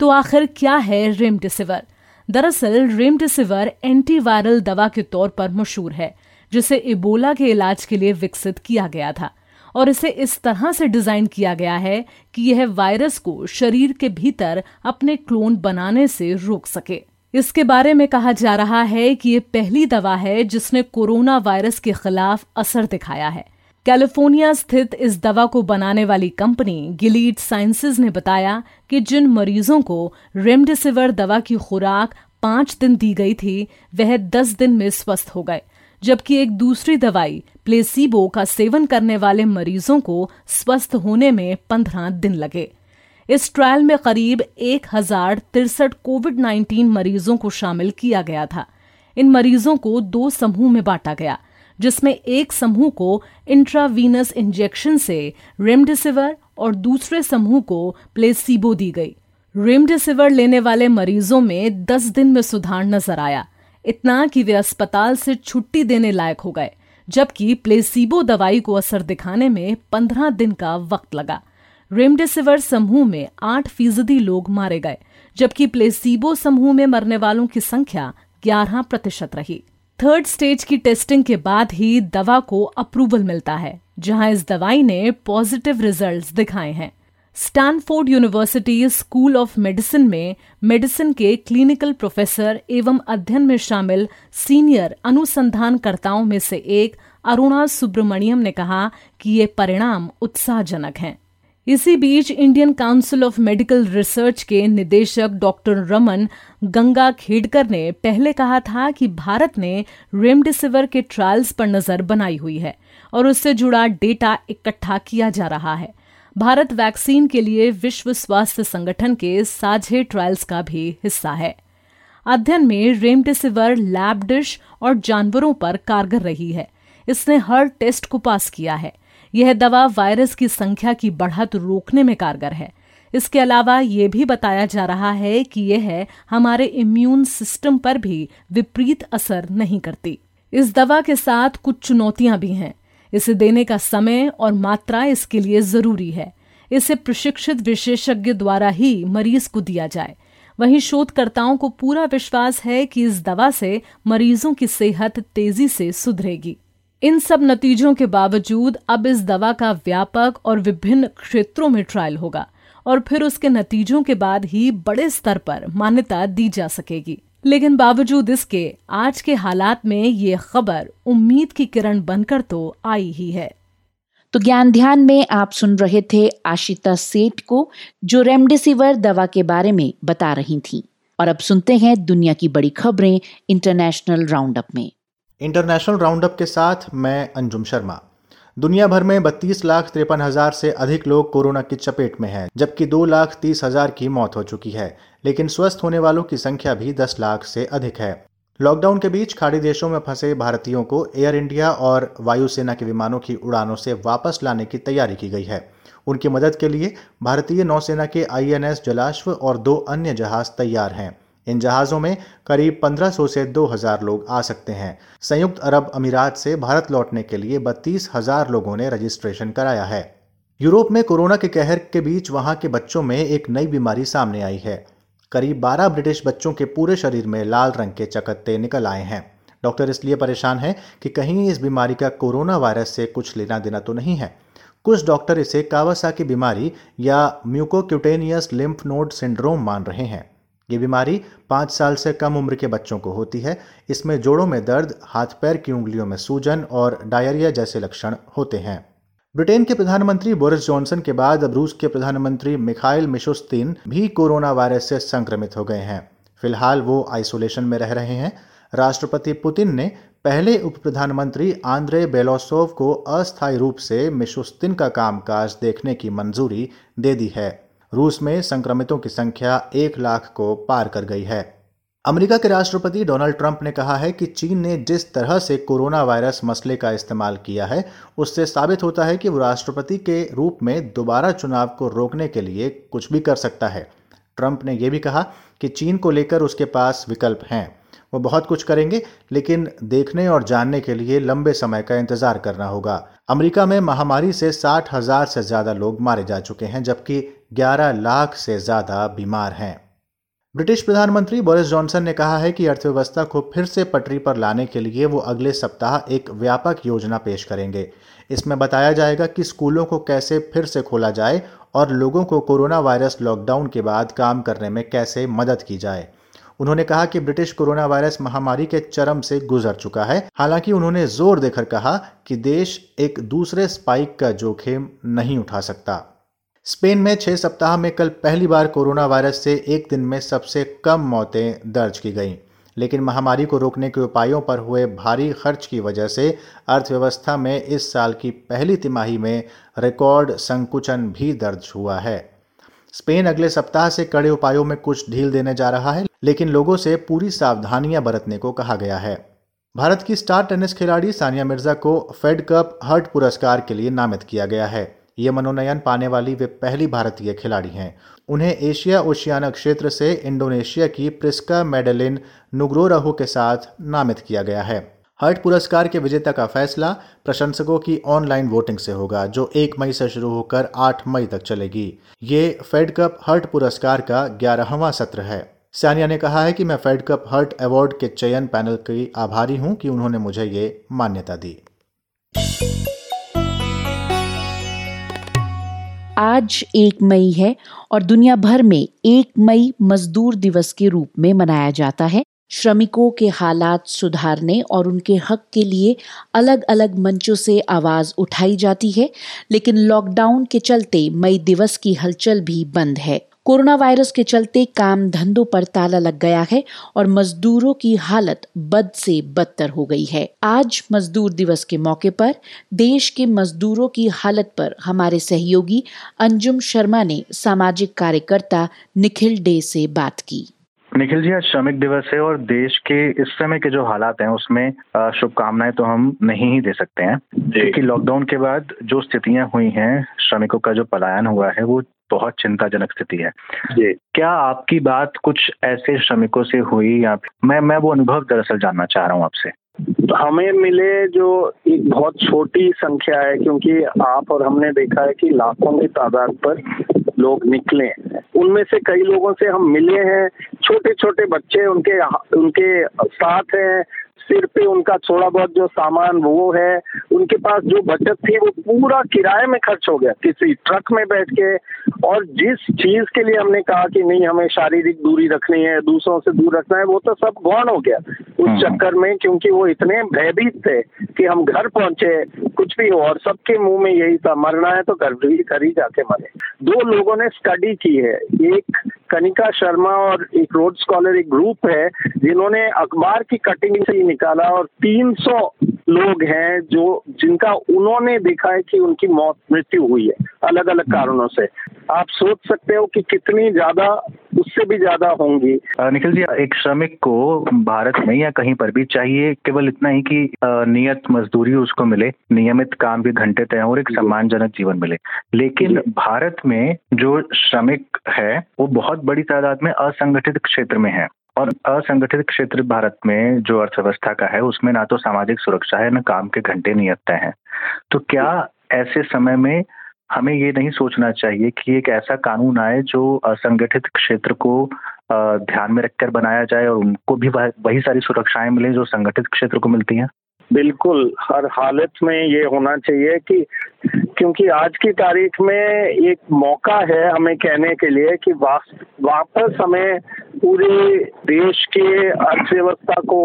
तो आखिर क्या है रेमडेसिविर? दरअसल रेमडेसिविर एंटीवायरल दवा के तौर पर मशहूर है, जिसे इबोला के इलाज के लिए विकसित किया गया था और इसे इस तरह से डिजाइन किया गया है कि यह वायरस को शरीर के भीतर अपने क्लोन बनाने से रोक सके। इसके बारे में कहा जा रहा है कि यह पहली दवा है जिसने कोरोना वायरस के खिलाफ असर दिखाया है। कैलिफोर्निया स्थित इस दवा को बनाने वाली कंपनी गिलीड साइंसेज ने बताया कि जिन मरीजों को रेमडेसिविर दवा की खुराक पांच दिन दी गई थी, वह दस दिन में स्वस्थ हो गए, जबकि एक दूसरी दवाई प्लेसिबो का सेवन करने वाले मरीजों को स्वस्थ होने में पंद्रह दिन लगे। इस ट्रायल में करीब एक हजार तिरसठ कोविड नाइन्टीन मरीजों को शामिल किया गया था। इन मरीजों को दो समूह में बांटा गया, जिसमें एक समूह को इंट्रावीनस इंजेक्शन से रेमडेसिविर और दूसरे समूह को प्लेसिबो दी गई। रेमडेसिविर लेने वाले मरीजों में दस दिन में सुधार नजर आया, इतना कि वे अस्पताल से छुट्टी देने लायक हो गए, जबकि प्लेसिबो दवाई को असर दिखाने में पंद्रह दिन का वक्त लगा। रेमडेसिविर समूह में आठ फीसदी लोग मारे गए, जबकि प्लेसिबो समूह में मरने वालों की संख्या ग्यारह प्रतिशत रही। थर्ड स्टेज की टेस्टिंग के बाद ही दवा को अप्रूवल मिलता है, जहां इस दवाई ने पॉजिटिव रिजल्ट्स दिखाए हैं। Stanford university school of medicine में मेडिसिन के क्लिनिकल प्रोफेसर एवं अध्ययन में शामिल सीनियर अनुसंधानकर्ताओं में से एक अरुणा सुब्रमण्यम ने कहा कि ये परिणाम उत्साहजनक हैं। इसी बीच Indian council of medical research के निदेशक डॉक्टर रमन गंगा खेडकर ने पहले कहा था कि भारत ने रेमडेसिविर के ट्रायल्स पर नजर बनाई हुई है और उससे जुड़ा डेटा इकट्ठा किया जा रहा है। भारत वैक्सीन के लिए विश्व स्वास्थ्य संगठन के साझे ट्रायल्स का भी हिस्सा है। अध्ययन में रेमडेसिविर लैब डिश और जानवरों पर कारगर रही है। इसने हर टेस्ट को पास किया है। यह दवा वायरस की संख्या की बढ़त रोकने में कारगर है। इसके अलावा ये भी बताया जा रहा है कि यह हमारे इम्यून सिस्टम पर भी विपरीत असर नहीं करती। इस दवा के साथ कुछ चुनौतियां भी हैं। इसे देने का समय और मात्रा इसके लिए जरूरी है। इसे प्रशिक्षित विशेषज्ञ द्वारा ही मरीज को दिया जाए। वहीं शोधकर्ताओं को पूरा विश्वास है कि इस दवा से मरीजों की सेहत तेजी से सुधरेगी। इन सब नतीजों के बावजूद अब इस दवा का व्यापक और विभिन्न क्षेत्रों में ट्रायल होगा और फिर उसके नतीजों के बाद ही बड़े स्तर पर मान्यता दी जा सकेगी। लेकिन बावजूद इसके आज के हालात में ये खबर उम्मीद की किरण बनकर तो आई ही है। तो ज्ञान ध्यान में आप सुन रहे थे आशिता सेठ को, जो रेमडेसिविर दवा के बारे में बता रही थी। और अब सुनते हैं दुनिया की बड़ी खबरें इंटरनेशनल राउंडअप में। इंटरनेशनल राउंडअप के साथ मैं अंजुम शर्मा। दुनिया भर में बत्तीस लाख तिरपन हजार से अधिक लोग कोरोना की चपेट में हैं, जबकि दो लाख तीस हजार की मौत हो चुकी है, लेकिन स्वस्थ होने वालों की संख्या भी दस लाख से अधिक है। लॉकडाउन के बीच खाड़ी देशों में फंसे भारतीयों को एयर इंडिया और वायुसेना के विमानों की उड़ानों से वापस लाने की तैयारी की गई है। उनकी मदद के लिए भारतीय नौसेना के आईएनएस जलाश्व और दो अन्य जहाज तैयार हैं। इन जहाज़ों में करीब पंद्रह सौ से दो हज़ार लोग आ सकते हैं। संयुक्त अरब अमीरात से भारत लौटने के लिए बत्तीस हज़ार लोगों ने रजिस्ट्रेशन कराया है। यूरोप में कोरोना के कहर के बीच वहां के बच्चों में एक नई बीमारी सामने आई है। करीब बारह ब्रिटिश बच्चों के पूरे शरीर में लाल रंग के चकत्ते निकल आए हैं। डॉक्टर इसलिए परेशान हैं कि कहीं इस बीमारी का कोरोना वायरस से कुछ लेना देना तो नहीं है। कुछ डॉक्टर इसे कावासाकी बीमारी या म्यूकोक्यूटेनियस लिम्फ नोड सिंड्रोम मान रहे हैं। ये बीमारी पाँच साल से कम उम्र के बच्चों को होती है। इसमें जोड़ों में दर्द, हाथ पैर की उंगलियों में सूजन और डायरिया जैसे लक्षण होते हैं। ब्रिटेन के प्रधानमंत्री बोरिस जॉनसन के बाद अब रूस के प्रधानमंत्री मिखाइल मिशुस्तिन भी कोरोना वायरस से संक्रमित हो गए हैं। फिलहाल वो आइसोलेशन में रह रहे हैं। राष्ट्रपति पुतिन ने पहले उप प्रधानमंत्री आंद्रे बेलोसोव को अस्थायी रूप से मिशुस्तिन का कामकाज देखने की मंजूरी दे दी है। रूस में संक्रमितों की संख्या एक लाख को पार कर गई है। अमेरिका के राष्ट्रपति डोनाल्ड ट्रंप ने कहा है कि चीन ने जिस तरह से कोरोना वायरस मसले का इस्तेमाल किया है, उससे साबित होता है कि वो राष्ट्रपति के रूप में दोबारा चुनाव को रोकने के लिए कुछ भी कर सकता है। ट्रंप ने यह भी कहा कि चीन को लेकर उसके पास विकल्प हैं। वो बहुत कुछ करेंगे, लेकिन देखने और जानने के लिए लंबे समय का इंतजार करना होगा। अमेरिका में महामारी से साठ हजार से ज्यादा लोग मारे जा चुके हैं, जबकि ग्यारह लाख से ज्यादा बीमार हैं। ब्रिटिश प्रधानमंत्री बोरिस जॉनसन ने कहा है कि अर्थव्यवस्था को फिर से पटरी पर लाने के लिए वो अगले सप्ताह एक व्यापक योजना पेश करेंगे। इसमें बताया जाएगा कि स्कूलों को कैसे फिर से खोला जाए और लोगों को कोरोना वायरस लॉकडाउन के बाद काम करने में कैसे मदद की जाए। उन्होंने कहा कि ब्रिटिश कोरोना वायरस महामारी के चरम से गुजर चुका है। हालांकि उन्होंने जोर देकर कहा कि देश एक दूसरे स्पाइक का जोखिम नहीं उठा सकता। स्पेन में छह सप्ताह में कल पहली बार कोरोना वायरस से एक दिन में सबसे कम मौतें दर्ज की गईं, लेकिन महामारी को रोकने के उपायों पर हुए भारी खर्च की वजह से अर्थव्यवस्था में इस साल की पहली तिमाही में रिकॉर्ड संकुचन भी दर्ज हुआ है। स्पेन अगले सप्ताह से कड़े उपायों में कुछ ढील देने जा रहा है, लेकिन लोगों से पूरी सावधानियां बरतने को कहा गया है। भारत की स्टार टेनिस खिलाड़ी सानिया मिर्जा को फेड कप हर्ट पुरस्कार के लिए नामित किया गया है। ये मनोनयन पाने वाली वे पहली भारतीय खिलाड़ी हैं। उन्हें एशिया ओशियाना क्षेत्र से इंडोनेशिया की प्रिस्का मेडेलिन नुग्रोरहो के साथ नामित किया गया है। हर्ट पुरस्कार के विजेता का फैसला प्रशंसकों की ऑनलाइन वोटिंग से होगा, जो एक मई से शुरू होकर आठ मई तक चलेगी। ये फेड कप हर्ट पुरस्कार का ग्यारहवां सत्र है। सानिया ने कहा है कि मैं फेड कप हर्ट अवार्ड के चयन पैनल की आभारी हूं कि उन्होंने मुझे ये मान्यता दी। आज एक मई है और दुनिया भर में एक मई मजदूर दिवस के रूप में मनाया जाता है। श्रमिकों के हालात सुधारने और उनके हक के लिए अलग अलग मंचों से आवाज़ उठाई जाती है, लेकिन लॉकडाउन के चलते मई दिवस की हलचल भी बंद है। कोरोना वायरस के चलते काम धंधों पर ताला लग गया है और मजदूरों की हालत बद से बदतर हो गई है। आज मजदूर दिवस के मौके पर देश के मजदूरों की हालत पर हमारे सहयोगी अंजुम शर्मा ने सामाजिक कार्यकर्ता निखिल डे से बात की। निखिल जी, आज श्रमिक दिवस है और देश के इस समय के जो हालात हैं उसमें शुभकामनाएं तो हम नहीं ही दे सकते हैं, क्योंकि लॉकडाउन के बाद जो स्थितियां हुई हैं, श्रमिकों का जो पलायन हुआ है, वो बहुत चिंताजनक स्थिति है। क्या आपकी बात कुछ ऐसे श्रमिकों से हुई या मैं मैं वो अनुभव दरअसल जानना चाह रहा हूँ आपसे। हमें मिले जो एक बहुत छोटी संख्या है, क्योंकि आप और हमने देखा है कि लाखों की तादाद पर लोग निकले। उनमें से कई लोगों से हम मिले हैं। छोटे छोटे बच्चे उनके उनके साथ हैं। सिर पे उनका थोड़ा बहुत जो सामान वो है, उनके पास जो बचत थी वो पूरा किराए में खर्च हो गया, किसी ट्रक में बैठ के। और जिस चीज के लिए हमने कहा कि नहीं, हमें शारीरिक दूरी रखनी है, दूसरों से दूर रखना है, वो तो सब गौण हो गया उस चक्कर में, क्योंकि वो इतने भयभीत थे कि हम घर पहुंचे कुछ भी हो, और सबके मुंह में यही था मरना है तो घर ही जाके मरे। दो लोगों ने स्टडी की है, एक कनिका शर्मा और एक रोड स्कॉलर एक ग्रुप है जिन्होंने अखबार की कटिंग से ही निकाला और तीन सौ लोग हैं जो जिनका उन्होंने देखा है कि उनकी मौत मृत्यु हुई है अलग अलग कारणों से। आप सोच सकते हो कि कितनी ज्यादा, उससे भी ज्यादा होंगी। निखिल जी, एक श्रमिक को भारत में या कहीं पर भी चाहिए केवल इतना ही कि नियत मजदूरी उसको मिले, नियमित काम के घंटे तय हो और एक सम्मानजनक जीवन मिले, लेकिन भारत में जो श्रमिक है वो बहुत बड़ी तादाद में असंगठित क्षेत्र में है और असंगठित क्षेत्र भारत में जो अर्थव्यवस्था का है उसमें ना तो सामाजिक सुरक्षा है ना काम के घंटे नियत तय हैं। तो क्या ऐसे समय में हमें ये नहीं सोचना चाहिए कि एक ऐसा कानून आए जो असंगठित क्षेत्र को ध्यान में रखकर बनाया जाए और उनको भी वही सारी सुरक्षाएं मिलें जो संगठित क्षेत्र को मिलती हैं? बिल्कुल, हर हालत में ये होना चाहिए कि क्योंकि आज की तारीख में एक मौका है हमें कहने के लिए कि वापस हमें पूरे देश के अर्थव्यवस्था को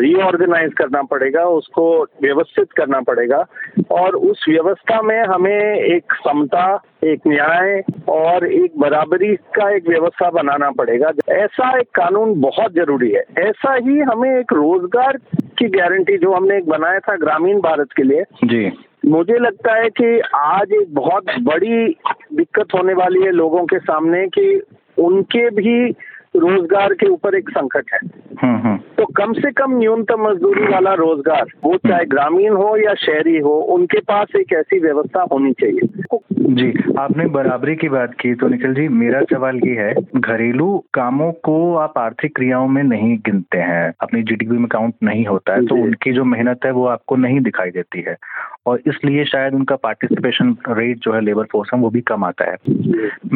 रीऑर्गेनाइज करना पड़ेगा, उसको व्यवस्थित करना पड़ेगा और उस व्यवस्था में हमें एक समता, एक न्याय और एक बराबरी का एक व्यवस्था बनाना पड़ेगा। ऐसा एक कानून बहुत जरूरी है। ऐसा ही हमें एक रोजगार की गारंटी जो हमने एक बनाया था ग्रामीण भारत के लिए जी, मुझे लगता है कि आज एक बहुत बड़ी दिक्कत होने वाली है लोगों के सामने कि उनके भी रोजगार के ऊपर एक संकट है। हुँ, हुँ. तो कम से कम न्यूनतम मजदूरी वाला रोजगार, वो चाहे ग्रामीण हो या शहरी हो, उनके पास एक ऐसी व्यवस्था होनी चाहिए। जी, आपने बराबरी की बात की तो निखिल जी मेरा सवाल ये है, घरेलू कामों को आप आर्थिक क्रियाओं में नहीं गिनते हैं, अपनी जीडीपी में काउंट नहीं होता है, तो उनकी जो मेहनत है वो आपको नहीं दिखाई देती है और इसलिए शायद उनका पार्टिसिपेशन रेट जो है लेबर फोर्स में वो भी कम आता है।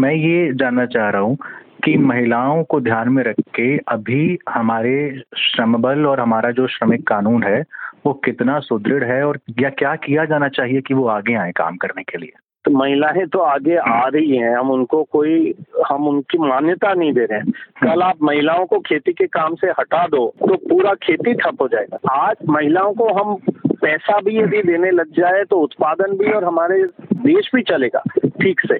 मैं ये जानना चाह रहा हूँ कि महिलाओं को ध्यान में रख के अभी हमारे श्रम बल और हमारा जो श्रमिक कानून है वो कितना सुदृढ़ है और या क्या किया जाना चाहिए कि वो आगे आए काम करने के लिए? तो महिलाएं तो आगे आ रही हैं, हम उनको कोई हम उनकी मान्यता नहीं दे रहे हैं। कल आप महिलाओं को खेती के काम से हटा दो तो पूरा खेती ठप हो जाएगा। आज महिलाओं को हम पैसा भी यदि देने लग जाए तो उत्पादन भी और हमारे देश भी चलेगा ठीक से।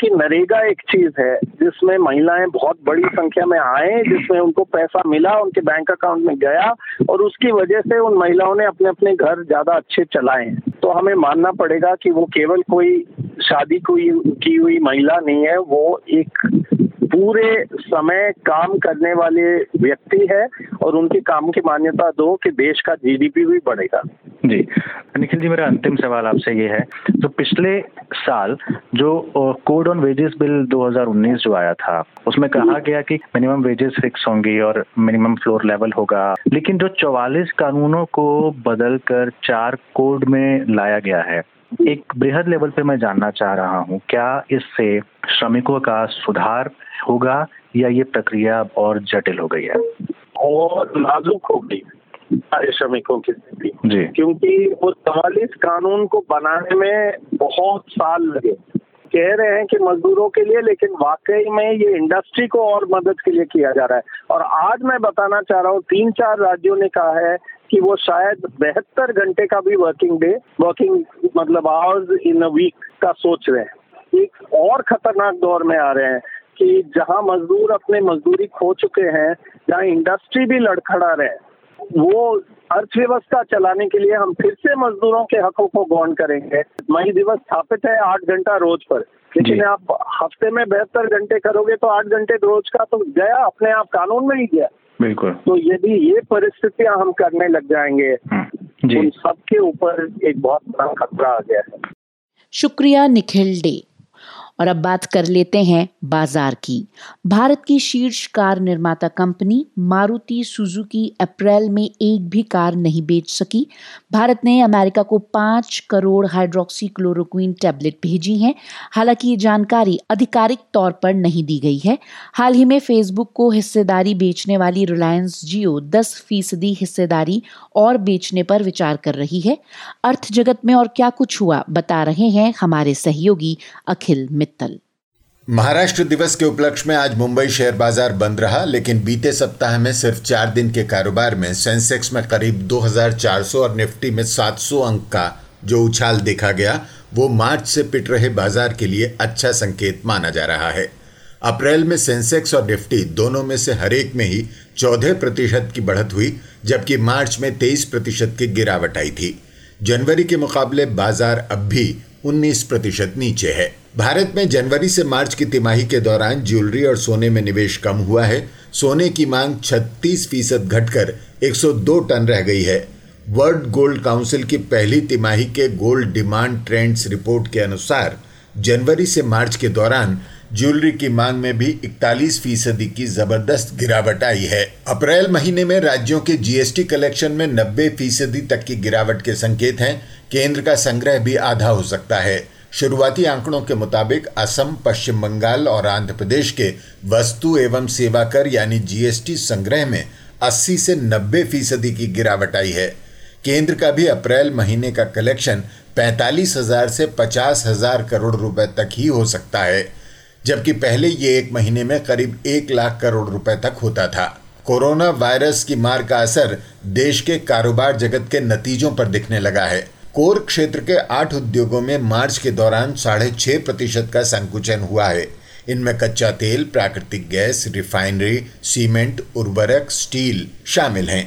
कि नरेगा एक चीज है जिसमें महिलाएं बहुत बड़ी संख्या में आए, जिसमें उनको पैसा मिला, उनके बैंक अकाउंट में गया और उसकी वजह से उन महिलाओं ने अपने अपने घर ज्यादा अच्छे चलाए। तो हमें मानना पड़ेगा कि वो केवल कोई शादी कोई की हुई महिला नहीं है, वो एक पूरे समय काम करने वाले व्यक्ति है और उनके काम की मान्यता दो कि देश का जीडीपी भी बढ़ेगा। जी निखिल जी, मेरा अंतिम सवाल आपसे ये है, तो पिछले साल जो कोड ऑन वेजेस बिल दो हज़ार उन्नीस जो आया था उसमें कहा गया कि मिनिमम वेजेस फिक्स होंगी और मिनिमम फ्लोर लेवल होगा, लेकिन जो चौवालीस कानूनों को बदलकर चार कोड में लाया गया है, एक बृहद लेवल पे मैं जानना चाह रहा हूँ क्या इससे श्रमिकों का सुधार होगा या ये प्रक्रिया और जटिल हो गई है और नाजुक हो गई श्रमिकों की स्थिति? क्योंकि वो चौवालीस कानून को बनाने में बहुत साल लगे, कह रहे हैं कि मजदूरों के लिए, लेकिन वाकई में ये इंडस्ट्री को और मदद के लिए किया जा रहा है। और आज मैं बताना चाह रहा हूँ तीन चार राज्यों ने कहा है कि वो शायद बहत्तर घंटे का भी वर्किंग डे वर्किंग मतलब आवर्स इन अ वीक का सोच रहे हैं। एक और खतरनाक दौर में आ रहे हैं कि जहाँ मजदूर अपने मजदूरी खो चुके हैं, जहाँ इंडस्ट्री भी लड़खड़ा रहे हैं, वो अर्थव्यवस्था चलाने के लिए हम फिर से मजदूरों के हकों को गौण करेंगे। मई दिवस स्थापित है आठ घंटा रोज पर, लेकिन आप हफ्ते में बहत्तर घंटे करोगे तो आठ घंटे रोज का तो गया, अपने आप कानून में ही गया। बिल्कुल। तो यदि ये, ये परिस्थितियां हम करने लग जाएंगे तो उन सबके ऊपर एक बहुत बड़ा खतरा आ गया है। शुक्रिया निखिल डे। और अब बात कर लेते हैं बाजार की। भारत की शीर्ष कार निर्माता कंपनी मारुति सुजुकी अप्रैल में एक भी कार नहीं बेच सकी। भारत ने अमेरिका को पाँच करोड़ हाइड्रोक्सी क्लोरोक्वीन टैबलेट भेजी हैं, हालांकि ये जानकारी आधिकारिक तौर पर नहीं दी गई है। हाल ही में फेसबुक को हिस्सेदारी बेचने वाली रिलायंस जियो दस फीसदी हिस्सेदारी और बेचने पर विचार कर रही है। अर्थ जगत में और क्या कुछ हुआ बता रहे हैं हमारे सहयोगी अखिल मित्तल। महाराष्ट्र दिवस के उपलक्ष्य में आज मुंबई शेयर बाजार बंद रहा, लेकिन बीते सप्ताह में सिर्फ चार दिन के कारोबार में सेंसेक्स में करीब दो हज़ार चार सौ और निफ्टी में सात सौ अंक का जो उछाल देखा गया वो मार्च से पिट रहे बाजार के लिए अच्छा संकेत माना जा रहा है। अप्रैल में सेंसेक्स और निफ्टी दोनों में से हरेक में ही चौदह प्रतिशत की बढ़त हुई, जबकि मार्च में तेईस प्रतिशत की गिरावट आई थी। जनवरी के मुकाबले बाजार अब भी उन्नीस प्रतिशत नीचे है। भारत में जनवरी से मार्च की तिमाही के दौरान ज्वेलरी और सोने में निवेश कम हुआ है। सोने की मांग छत्तीस फीसद घटकर एक सौ दो टन रह गई है। वर्ल्ड गोल्ड काउंसिल की पहली तिमाही के गोल्ड डिमांड ट्रेंड्स रिपोर्ट के अनुसार जनवरी से मार्च के दौरान ज्वेलरी की मांग में भी इकतालीस फीसदी की जबरदस्त गिरावट आई है। अप्रैल महीने में राज्यों के जीएसटी कलेक्शन में नब्बे फीसदी तक की गिरावट के संकेत हैं। केंद्र का संग्रह भी आधा हो सकता है। शुरुआती आंकड़ों के मुताबिक असम, पश्चिम बंगाल और आंध्र प्रदेश के वस्तु एवं सेवा कर यानी जीएसटी संग्रह में अस्सी से नब्बे फीसदी की गिरावट आई है। केंद्र का भी अप्रैल महीने का कलेक्शन पैंतालीस हज़ार से पचास हज़ार करोड़ रुपए तक ही हो सकता है, जबकि पहले ये एक महीने में करीब एक लाख करोड़ रुपए तक होता था। कोरोना वायरस की मार का असर देश के कारोबार जगत के नतीजों पर दिखने लगा है। कोर क्षेत्र के आठ उद्योगों में मार्च के दौरान साढ़े छः प्रतिशत का संकुचन हुआ है। इनमें कच्चा तेल, प्राकृतिक गैस, रिफाइनरी, सीमेंट, उर्वरक, स्टील शामिल हैं।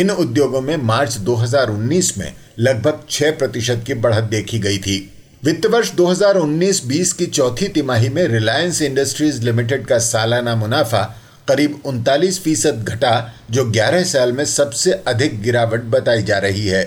इन उद्योगों में मार्च दो हज़ार उन्नीस में लगभग छह प्रतिशत की बढ़त देखी गई थी। वित्त वर्ष दो हज़ार उन्नीस बीस की चौथी तिमाही में रिलायंस इंडस्ट्रीज लिमिटेड का सालाना मुनाफा करीब उनतालीस फीसद घटा, जो ग्यारह साल में सबसे अधिक गिरावट बताई जा रही है।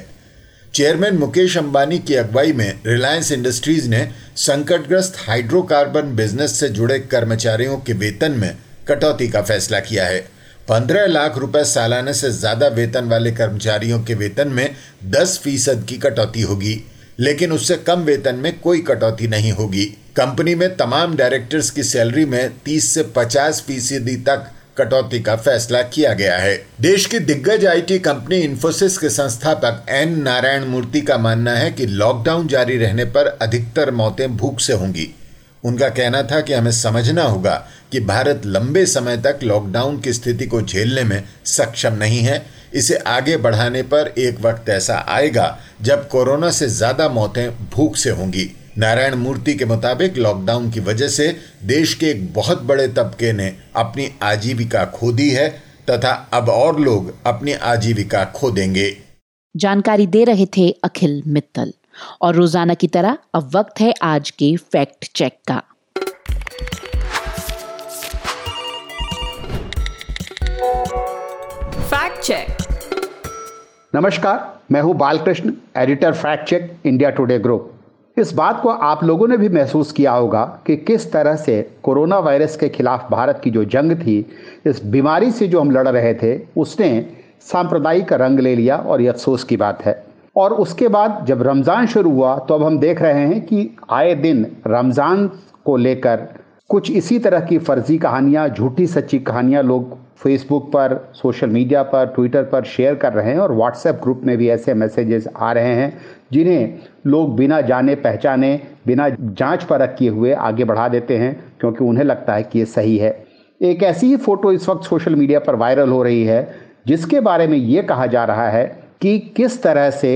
चेयरमैन मुकेश अंबानी की अगुवाई में रिलायंस इंडस्ट्रीज ने संकटग्रस्त हाइड्रोकार्बन बिजनेस से जुड़े कर्मचारियों के वेतन में कटौती का फैसला किया है। पंद्रह लाख रुपए सालाना से ज़्यादा वेतन वाले कर्मचारियों के वेतन में दस फीसद की कटौती होगी, लेकिन उससे कम वेतन में कोई कटौती नहीं होगी। कंपनी में तमाम डायरेक्टर्स की सैलरी में तीस से पचास फीसदी तक कटौती का फैसला किया गया है। देश की दिग्गज आईटी कंपनी इन्फोसिस के संस्थापक एन नारायण मूर्ति का मानना है कि लॉकडाउन जारी रहने पर अधिकतर मौतें भूख से होंगी। उनका कहना था कि हमें समझना होगा कि भारत लंबे समय तक लॉकडाउन की स्थिति को झेलने में सक्षम नहीं है। इसे आगे बढ़ाने पर एक वक्त ऐसा आएगा जब कोरोना से ज़्यादा मौतें भूख से होंगी। नारायण मूर्ति के मुताबिक लॉकडाउन की वजह से देश के एक बहुत बड़े तबके ने अपनी आजीविका खो दी है तथा अब और लोग अपनी आजीविका खो देंगे। जानकारी दे रहे थे अखिल मित्तल। और रोजाना की तरह अब वक्त है आज के फैक्ट चेक का। Fact check. नमस्कार, मैं हूं Balkrishna, editor fact check India today group. इस बात को आप लोगों ने भी महसूस किया होगा कि किस तरह से कोरोना वायरस के खिलाफ भारत की जो जंग थी, इस बीमारी से जो हम लड़ रहे थे, उसने सांप्रदायिक रंग ले लिया और ये अफसोस की बात है। और उसके बाद जब रमज़ान शुरू हुआ तो अब हम देख रहे हैं कि आए दिन रमज़ान को लेकर कुछ इसी तरह की फर्जी कहानियाँ, झूठी सच्ची कहानियाँ लोग फेसबुक पर, सोशल मीडिया पर, ट्विटर पर शेयर कर रहे हैं। और व्हाट्सएप ग्रुप में भी ऐसे मैसेजेस आ रहे हैं जिन्हें लोग बिना जाने पहचाने, बिना जांच परख किए हुए आगे बढ़ा देते हैं, क्योंकि उन्हें लगता है कि ये सही है। एक ऐसी ही फ़ोटो इस वक्त सोशल मीडिया पर वायरल हो रही है जिसके बारे में ये कहा जा रहा है कि किस तरह से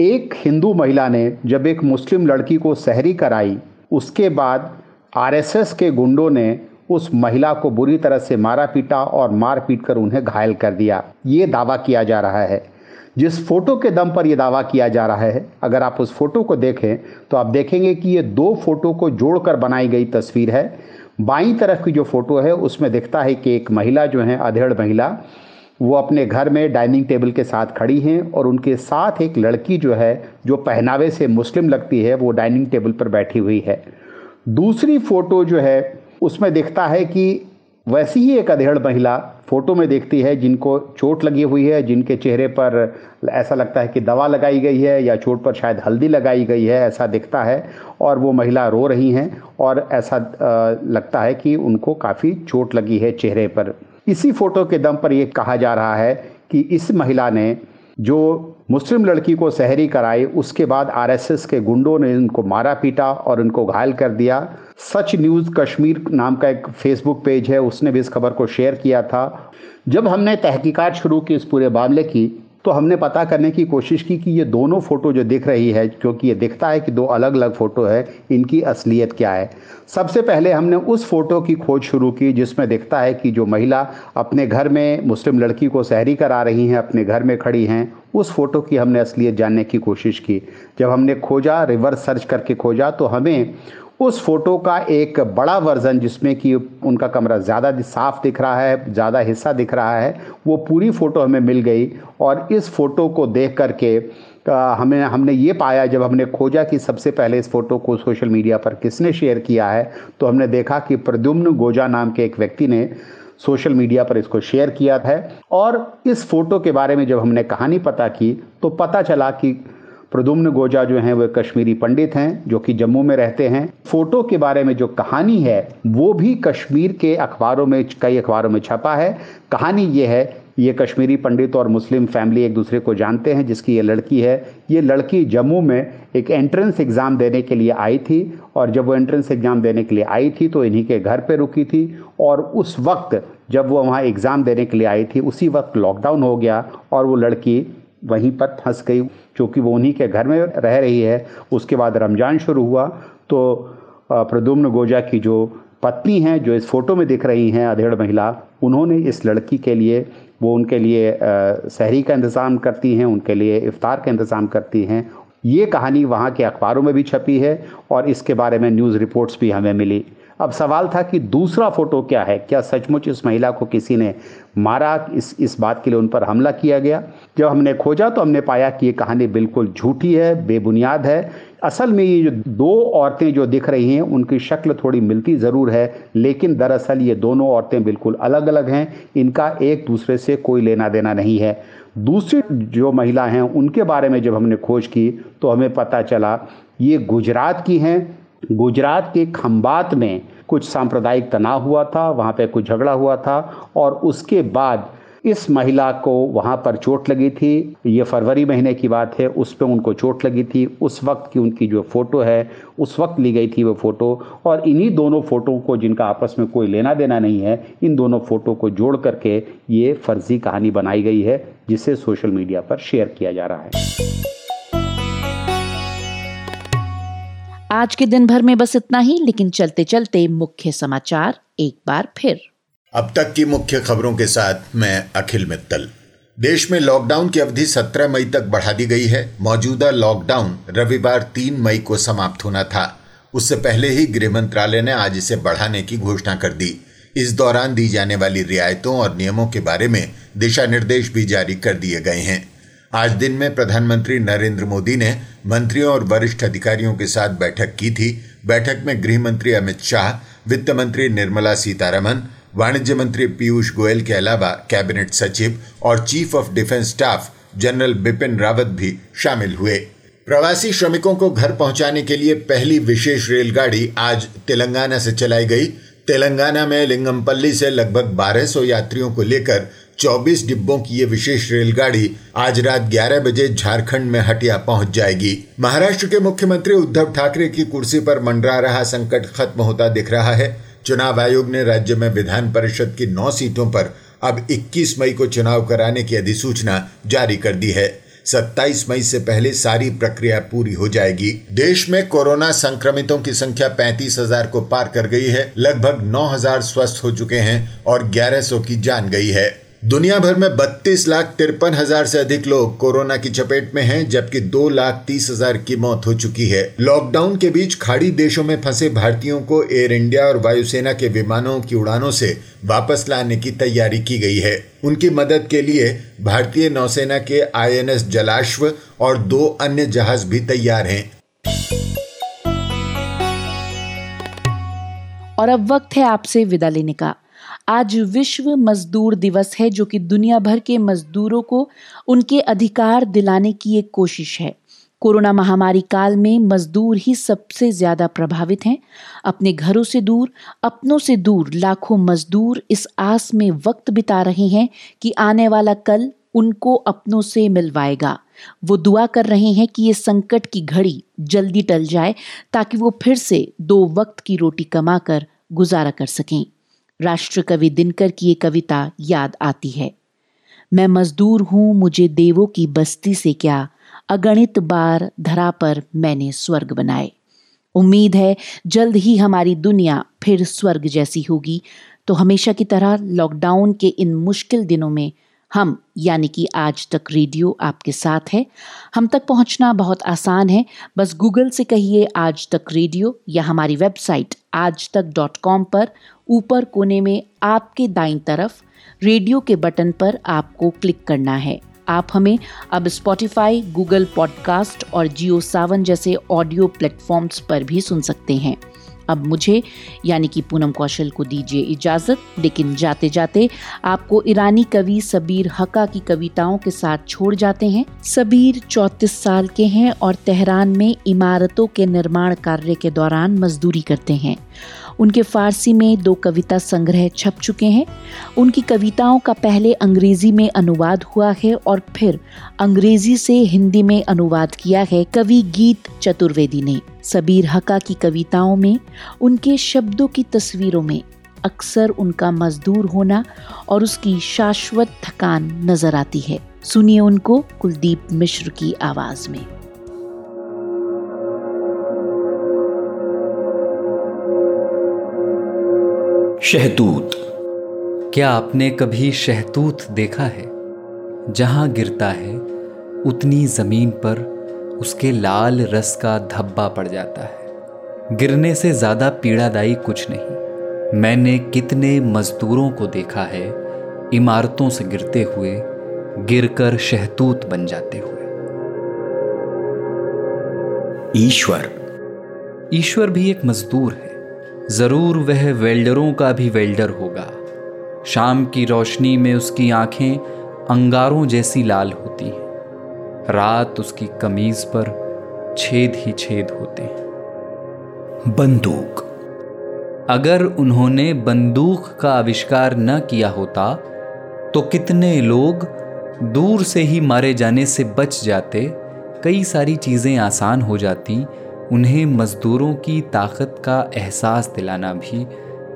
एक हिंदू महिला ने जब एक मुस्लिम लड़की को सहरी कराई, उसके बाद आरएसएस के गुंडों ने उस महिला को बुरी तरह से मारा पीटा और मार पीट कर उन्हें घायल कर दिया, ये दावा किया जा रहा है। जिस फ़ोटो के दम पर यह दावा किया जा रहा है, अगर आप उस फ़ोटो को देखें तो आप देखेंगे कि ये दो फ़ोटो को जोड़कर बनाई गई तस्वीर है। बाईं तरफ की जो फ़ोटो है उसमें दिखता है कि एक महिला जो है, अधेड़ महिला, वो अपने घर में डाइनिंग टेबल के साथ खड़ी हैं और उनके साथ एक लड़की जो है, जो पहनावे से मुस्लिम लगती है, वो डाइनिंग टेबल पर बैठी हुई है। दूसरी फ़ोटो जो है उसमें दिखता है कि वैसी ही एक अधेड़ महिला फ़ोटो में दिखती है जिनको चोट लगी हुई है, जिनके चेहरे पर ऐसा लगता है कि दवा लगाई गई है या चोट पर शायद हल्दी लगाई गई है, ऐसा दिखता है। और वो महिला रो रही हैं और ऐसा लगता है कि उनको काफ़ी चोट लगी है चेहरे पर। इसी फ़ोटो के दम पर यह कहा जा रहा है कि इस महिला ने जो मुस्लिम लड़की को सहरी कराई, उसके बाद आरएसएस के गुंडों ने उनको मारा पीटा और उनको घायल कर दिया। सच न्यूज़ कश्मीर नाम का एक फेसबुक पेज है, उसने भी इस खबर को शेयर किया था। जब हमने तहकीकात शुरू की इस पूरे मामले की, तो हमने पता करने की कोशिश की कि ये दोनों फ़ोटो जो दिख रही है, क्योंकि ये दिखता है कि दो अलग अलग फ़ोटो है, इनकी असलियत क्या है। सबसे पहले हमने उस फ़ोटो की खोज शुरू की जिसमें दिखता है कि जो महिला अपने घर में मुस्लिम लड़की को सहरी करा रही हैं, अपने घर में खड़ी हैं, उस फ़ोटो की हमने असलियत जानने की कोशिश की। जब हमने खोजा, रिवर्स सर्च करके खोजा, तो हमें उस फ़ोटो का एक बड़ा वर्जन जिसमें कि उनका कमरा ज़्यादा साफ दिख रहा है, ज़्यादा हिस्सा दिख रहा है, वो पूरी फ़ोटो हमें मिल गई। और इस फ़ोटो को देख करके हमें हमने ये पाया, जब हमने खोजा कि सबसे पहले इस फ़ोटो को सोशल मीडिया पर किसने शेयर किया है, तो हमने देखा कि प्रद्युम्न गोजा नाम के एक व्यक्ति ने सोशल मीडिया पर इसको शेयर किया है। और इस फ़ोटो के बारे में जब हमने कहानी पता की तो पता चला कि प्रद्युम्न गोजा जो हैं वह कश्मीरी पंडित हैं जो कि जम्मू में रहते हैं। फ़ोटो के बारे में जो कहानी है वो भी कश्मीर के अखबारों में, कई अखबारों में छपा है। कहानी ये है, ये कश्मीरी पंडित और मुस्लिम फैमिली एक दूसरे को जानते हैं। जिसकी ये लड़की है, ये लड़की जम्मू में एक एंट्रेंस एग्ज़ाम देने के लिए आई थी, और जब वो एंट्रेंस एग्ज़ाम देने के लिए आई थी तो इन्हीं के घर पर रुकी थी, और उस वक्त जब वो वहाँ एग्ज़ाम देने के लिए आई थी उसी वक्त लॉकडाउन हो गया और वो लड़की वहीं पर फंस गई, क्योंकि वो उन्हीं के घर में रह रही है। उसके बाद रमज़ान शुरू हुआ तो प्रद्युम्न गोजा की जो पत्नी हैं, जो इस फ़ोटो में दिख रही हैं, अधेड़ महिला, उन्होंने इस लड़की के लिए, वो उनके लिए सहरी का इंतज़ाम करती हैं, उनके लिए इफ्तार का इंतज़ाम करती हैं। ये कहानी वहाँ के अखबारों में भी छपी है और इसके बारे में न्यूज़ रिपोर्ट्स भी हमें मिली। अब सवाल था कि दूसरा फ़ोटो क्या है, क्या सचमुच इस महिला को किसी ने मारा, इस इस बात के लिए उन पर हमला किया गया। जब हमने खोजा तो हमने पाया कि ये कहानी बिल्कुल झूठी है, बेबुनियाद है। असल में ये जो दो औरतें जो दिख रही हैं उनकी शक्ल थोड़ी मिलती ज़रूर है, लेकिन दरअसल ये दोनों औरतें बिल्कुल अलग अलग हैं, इनका एक दूसरे से कोई लेना देना नहीं है। दूसरी जो महिला हैं उनके बारे में जब हमने खोज की तो हमें पता चला ये गुजरात की हैं। गुजरात के खंबात में कुछ सांप्रदायिक तनाव हुआ था, वहाँ पे कुछ झगड़ा हुआ था और उसके बाद इस महिला को वहाँ पर चोट लगी थी। ये फरवरी महीने की बात है, उस पर उनको चोट लगी थी। उस वक्त की उनकी जो फ़ोटो है उस वक्त ली गई थी वो फ़ोटो, और इन्हीं दोनों फ़ोटो को, जिनका आपस में कोई लेना देना नहीं है, इन दोनों फ़ोटो को जोड़ करके ये फर्जी कहानी बनाई गई है जिसे सोशल मीडिया पर शेयर किया जा रहा है। आज के दिन भर में बस इतना ही, लेकिन चलते चलते मुख्य समाचार एक बार फिर। अब तक की मुख्य खबरों के साथ मैं अखिल मित्तल। देश में लॉकडाउन की अवधि सत्रह मई तक बढ़ा दी गई है। मौजूदा लॉकडाउन रविवार तीन मई को समाप्त होना था, उससे पहले ही गृह मंत्रालय ने आज इसे बढ़ाने की घोषणा कर दी। इस दौरान दी जाने वाली रियायतों और नियमों के बारे में दिशा निर्देश भी जारी कर दिए गए हैं। आज दिन में प्रधानमंत्री नरेंद्र मोदी ने मंत्रियों और वरिष्ठ अधिकारियों के साथ बैठक की थी। बैठक में गृह मंत्री अमित शाह, वित्त मंत्री निर्मला सीतारमण, वाणिज्य मंत्री पीयूष गोयल के अलावा कैबिनेट सचिव और chief of defence staff general Bipin Rawat भी शामिल हुए। प्रवासी श्रमिकों को घर पहुंचाने के लिए पहली विशेष रेलगाड़ी आज तेलंगाना से चलाई गई। तेलंगाना में लिंगमपल्ली से लगभग बारह सौ यात्रियों को लेकर चौबीस डिब्बों की ये विशेष रेलगाड़ी आज रात ग्यारह बजे झारखंड में हटिया पहुंच जाएगी। महाराष्ट्र के मुख्यमंत्री उद्धव ठाकरे की कुर्सी पर मंडरा रहा संकट खत्म होता दिख रहा है। चुनाव आयोग ने राज्य में विधान परिषद की नौ सीटों पर अब इक्कीस मई को चुनाव कराने की अधिसूचना जारी कर दी है। सत्ताईस मई से पहले सारी प्रक्रिया पूरी हो जाएगी। देश में कोरोना संक्रमितों की संख्या पैंतीस हज़ार को पार कर गई है। लगभग नौ हज़ार स्वस्थ हो चुके हैं और ग्यारह सौ की जान गई है। दुनिया भर में बत्तीस लाख तिरपन हजार से अधिक लोग कोरोना की चपेट में हैं, जबकि दो लाख तीस हजार की मौत हो चुकी है। लॉकडाउन के बीच खाड़ी देशों में फंसे भारतीयों को एयर इंडिया और वायुसेना के विमानों की उड़ानों से वापस लाने की तैयारी की गई है। उनकी मदद के लिए भारतीय नौसेना के आई एन एस जलाश्व और दो अन्य जहाज भी तैयार हैं। और अब वक्त है आपसे विदा लेने का। आज विश्व मजदूर दिवस है, जो कि दुनिया भर के मजदूरों को उनके अधिकार दिलाने की एक कोशिश है। कोरोना महामारी काल में मजदूर ही सबसे ज्यादा प्रभावित हैं। अपने घरों से दूर, अपनों से दूर लाखों मजदूर इस आस में वक्त बिता रहे हैं कि आने वाला कल उनको अपनों से मिलवाएगा। वो दुआ कर रहे हैं कि ये संकट की घड़ी जल्दी टल जाए, ताकि वो फिर से दो वक्त की रोटी कमाकर गुजारा कर सकें। राष्ट्र कवि दिनकर की ये कविता याद आती है। मैं मजदूर हूँ मुझे देवों की बस्ती से क्या, अगणित बार धरा पर मैंने स्वर्ग बनाए। उम्मीद है जल्द ही हमारी दुनिया फिर स्वर्ग जैसी होगी, तो हमेशा की तरह लॉकडाउन के इन मुश्किल दिनों में हम यानी कि आज तक रेडियो आपके साथ है। हम तक पहुंचना बहुत आसान है, बस गूगल से कहिए आज तक रेडियो या हमारी वेबसाइट आज तक डॉट कॉम पर ऊपर कोने में आपके दाईं तरफ रेडियो के बटन पर आपको क्लिक करना है। आप हमें अब स्पॉटिफाई, गूगल पॉडकास्ट और जियो सावन जैसे ऑडियो प्लेटफॉर्म्स पर भी सुन सकते हैं। अब मुझे यानी कि पूनम कौशल को दीजिए इजाज़त, लेकिन जाते जाते आपको ईरानी कवि सबीर हका की कविताओं के साथ छोड़ जाते हैं। सबीर चौंतीस साल के हैं और तेहरान में इमारतों के निर्माण कार्य के दौरान मजदूरी करते हैं। उनके फारसी में दो कविता संग्रह छप चुके हैं। उनकी कविताओं का पहले अंग्रेजी में अनुवाद हुआ है और फिर अंग्रेजी से हिंदी में अनुवाद किया है कवि गीत चतुर्वेदी ने। सबीर हका की कविताओं में, उनके शब्दों की तस्वीरों में अक्सर उनका मजदूर होना और उसकी शाश्वत थकान नजर आती है। सुनिए उनको कुलदीप मिश्र की आवाज में। शहतूत। क्या आपने कभी शहतूत देखा है? जहाँ गिरता है उतनी ज़मीन पर उसके लाल रस का धब्बा पड़ जाता है। गिरने से ज़्यादा पीड़ादायी कुछ नहीं। मैंने कितने मज़दूरों को देखा है इमारतों से गिरते हुए, गिरकर शहतूत बन जाते हुए। ईश्वर। ईश्वर भी एक मज़दूर है। ज़रूर वह वेल्डरों का भी वेल्डर होगा। शाम की रोशनी में उसकी आंखें अंगारों जैसी लाल होती हैं। रात उसकी कमीज पर छेद ही छेद होते हैं। बंदूक। अगर उन्होंने बंदूक का आविष्कार न किया होता तो कितने लोग दूर से ही मारे जाने से बच जाते। कई सारी चीज़ें आसान हो जाती। उन्हें मजदूरों की ताकत का एहसास दिलाना भी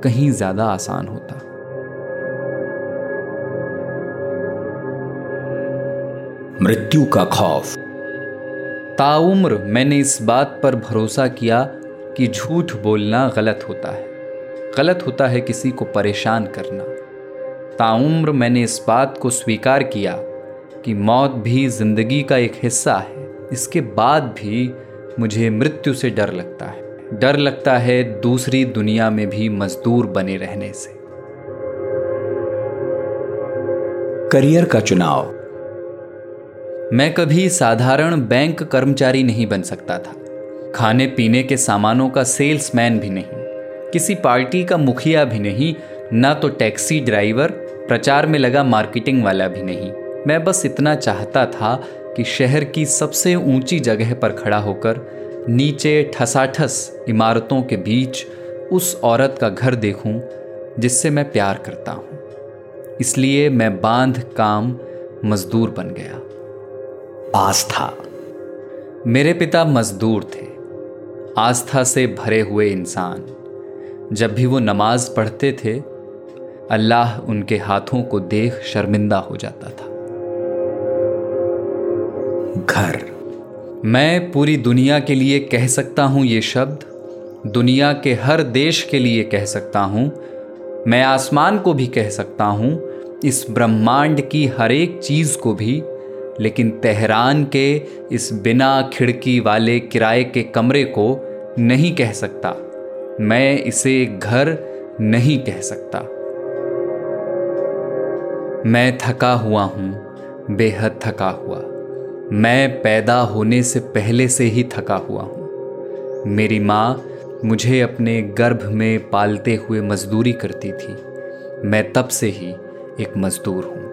कहीं ज़्यादा आसान होता। मृत्यु का खौफ। ताउम्र मैंने इस बात पर भरोसा किया कि झूठ बोलना गलत होता है, गलत होता है किसी को परेशान करना। ताउम्र मैंने इस बात को स्वीकार किया कि मौत भी जिंदगी का एक हिस्सा है। इसके बाद भी मुझे मृत्यु से डर लगता है। डर लगता है दूसरी दुनिया में भी मजदूर बने रहने से। करियर का चुनाव। मैं कभी साधारण बैंक कर्मचारी नहीं बन सकता था, खाने पीने के सामानों का सेल्समैन भी नहीं, किसी पार्टी का मुखिया भी नहीं, ना तो टैक्सी ड्राइवर, प्रचार में लगा मार्केटिंग वाला भी नहीं। मैं बस इतना चाहता था कि शहर की सबसे ऊंची जगह पर खड़ा होकर नीचे ठसाठस इमारतों के बीच उस औरत का घर देखूं जिससे मैं प्यार करता हूं। इसलिए मैं बांध काम मजदूर बन गया। आस्था। मेरे पिता मजदूर थे, आस्था से भरे हुए इंसान। जब भी वो नमाज पढ़ते थे, अल्लाह उनके हाथों को देख शर्मिंदा हो जाता था। घर। मैं पूरी दुनिया के लिए कह सकता हूँ ये शब्द, दुनिया के हर देश के लिए कह सकता हूँ, मैं आसमान को भी कह सकता हूँ, इस ब्रह्मांड की हर एक चीज़ को भी, लेकिन तेहरान के इस बिना खिड़की वाले किराए के कमरे को नहीं कह सकता। मैं इसे घर नहीं कह सकता। मैं थका हुआ हूँ, बेहद थका हुआ। मैं पैदा होने से पहले से ही थका हुआ हूँ। मेरी माँ मुझे अपने गर्भ में पालते हुए मजदूरी करती थी। मैं तब से ही एक मजदूर हूँ।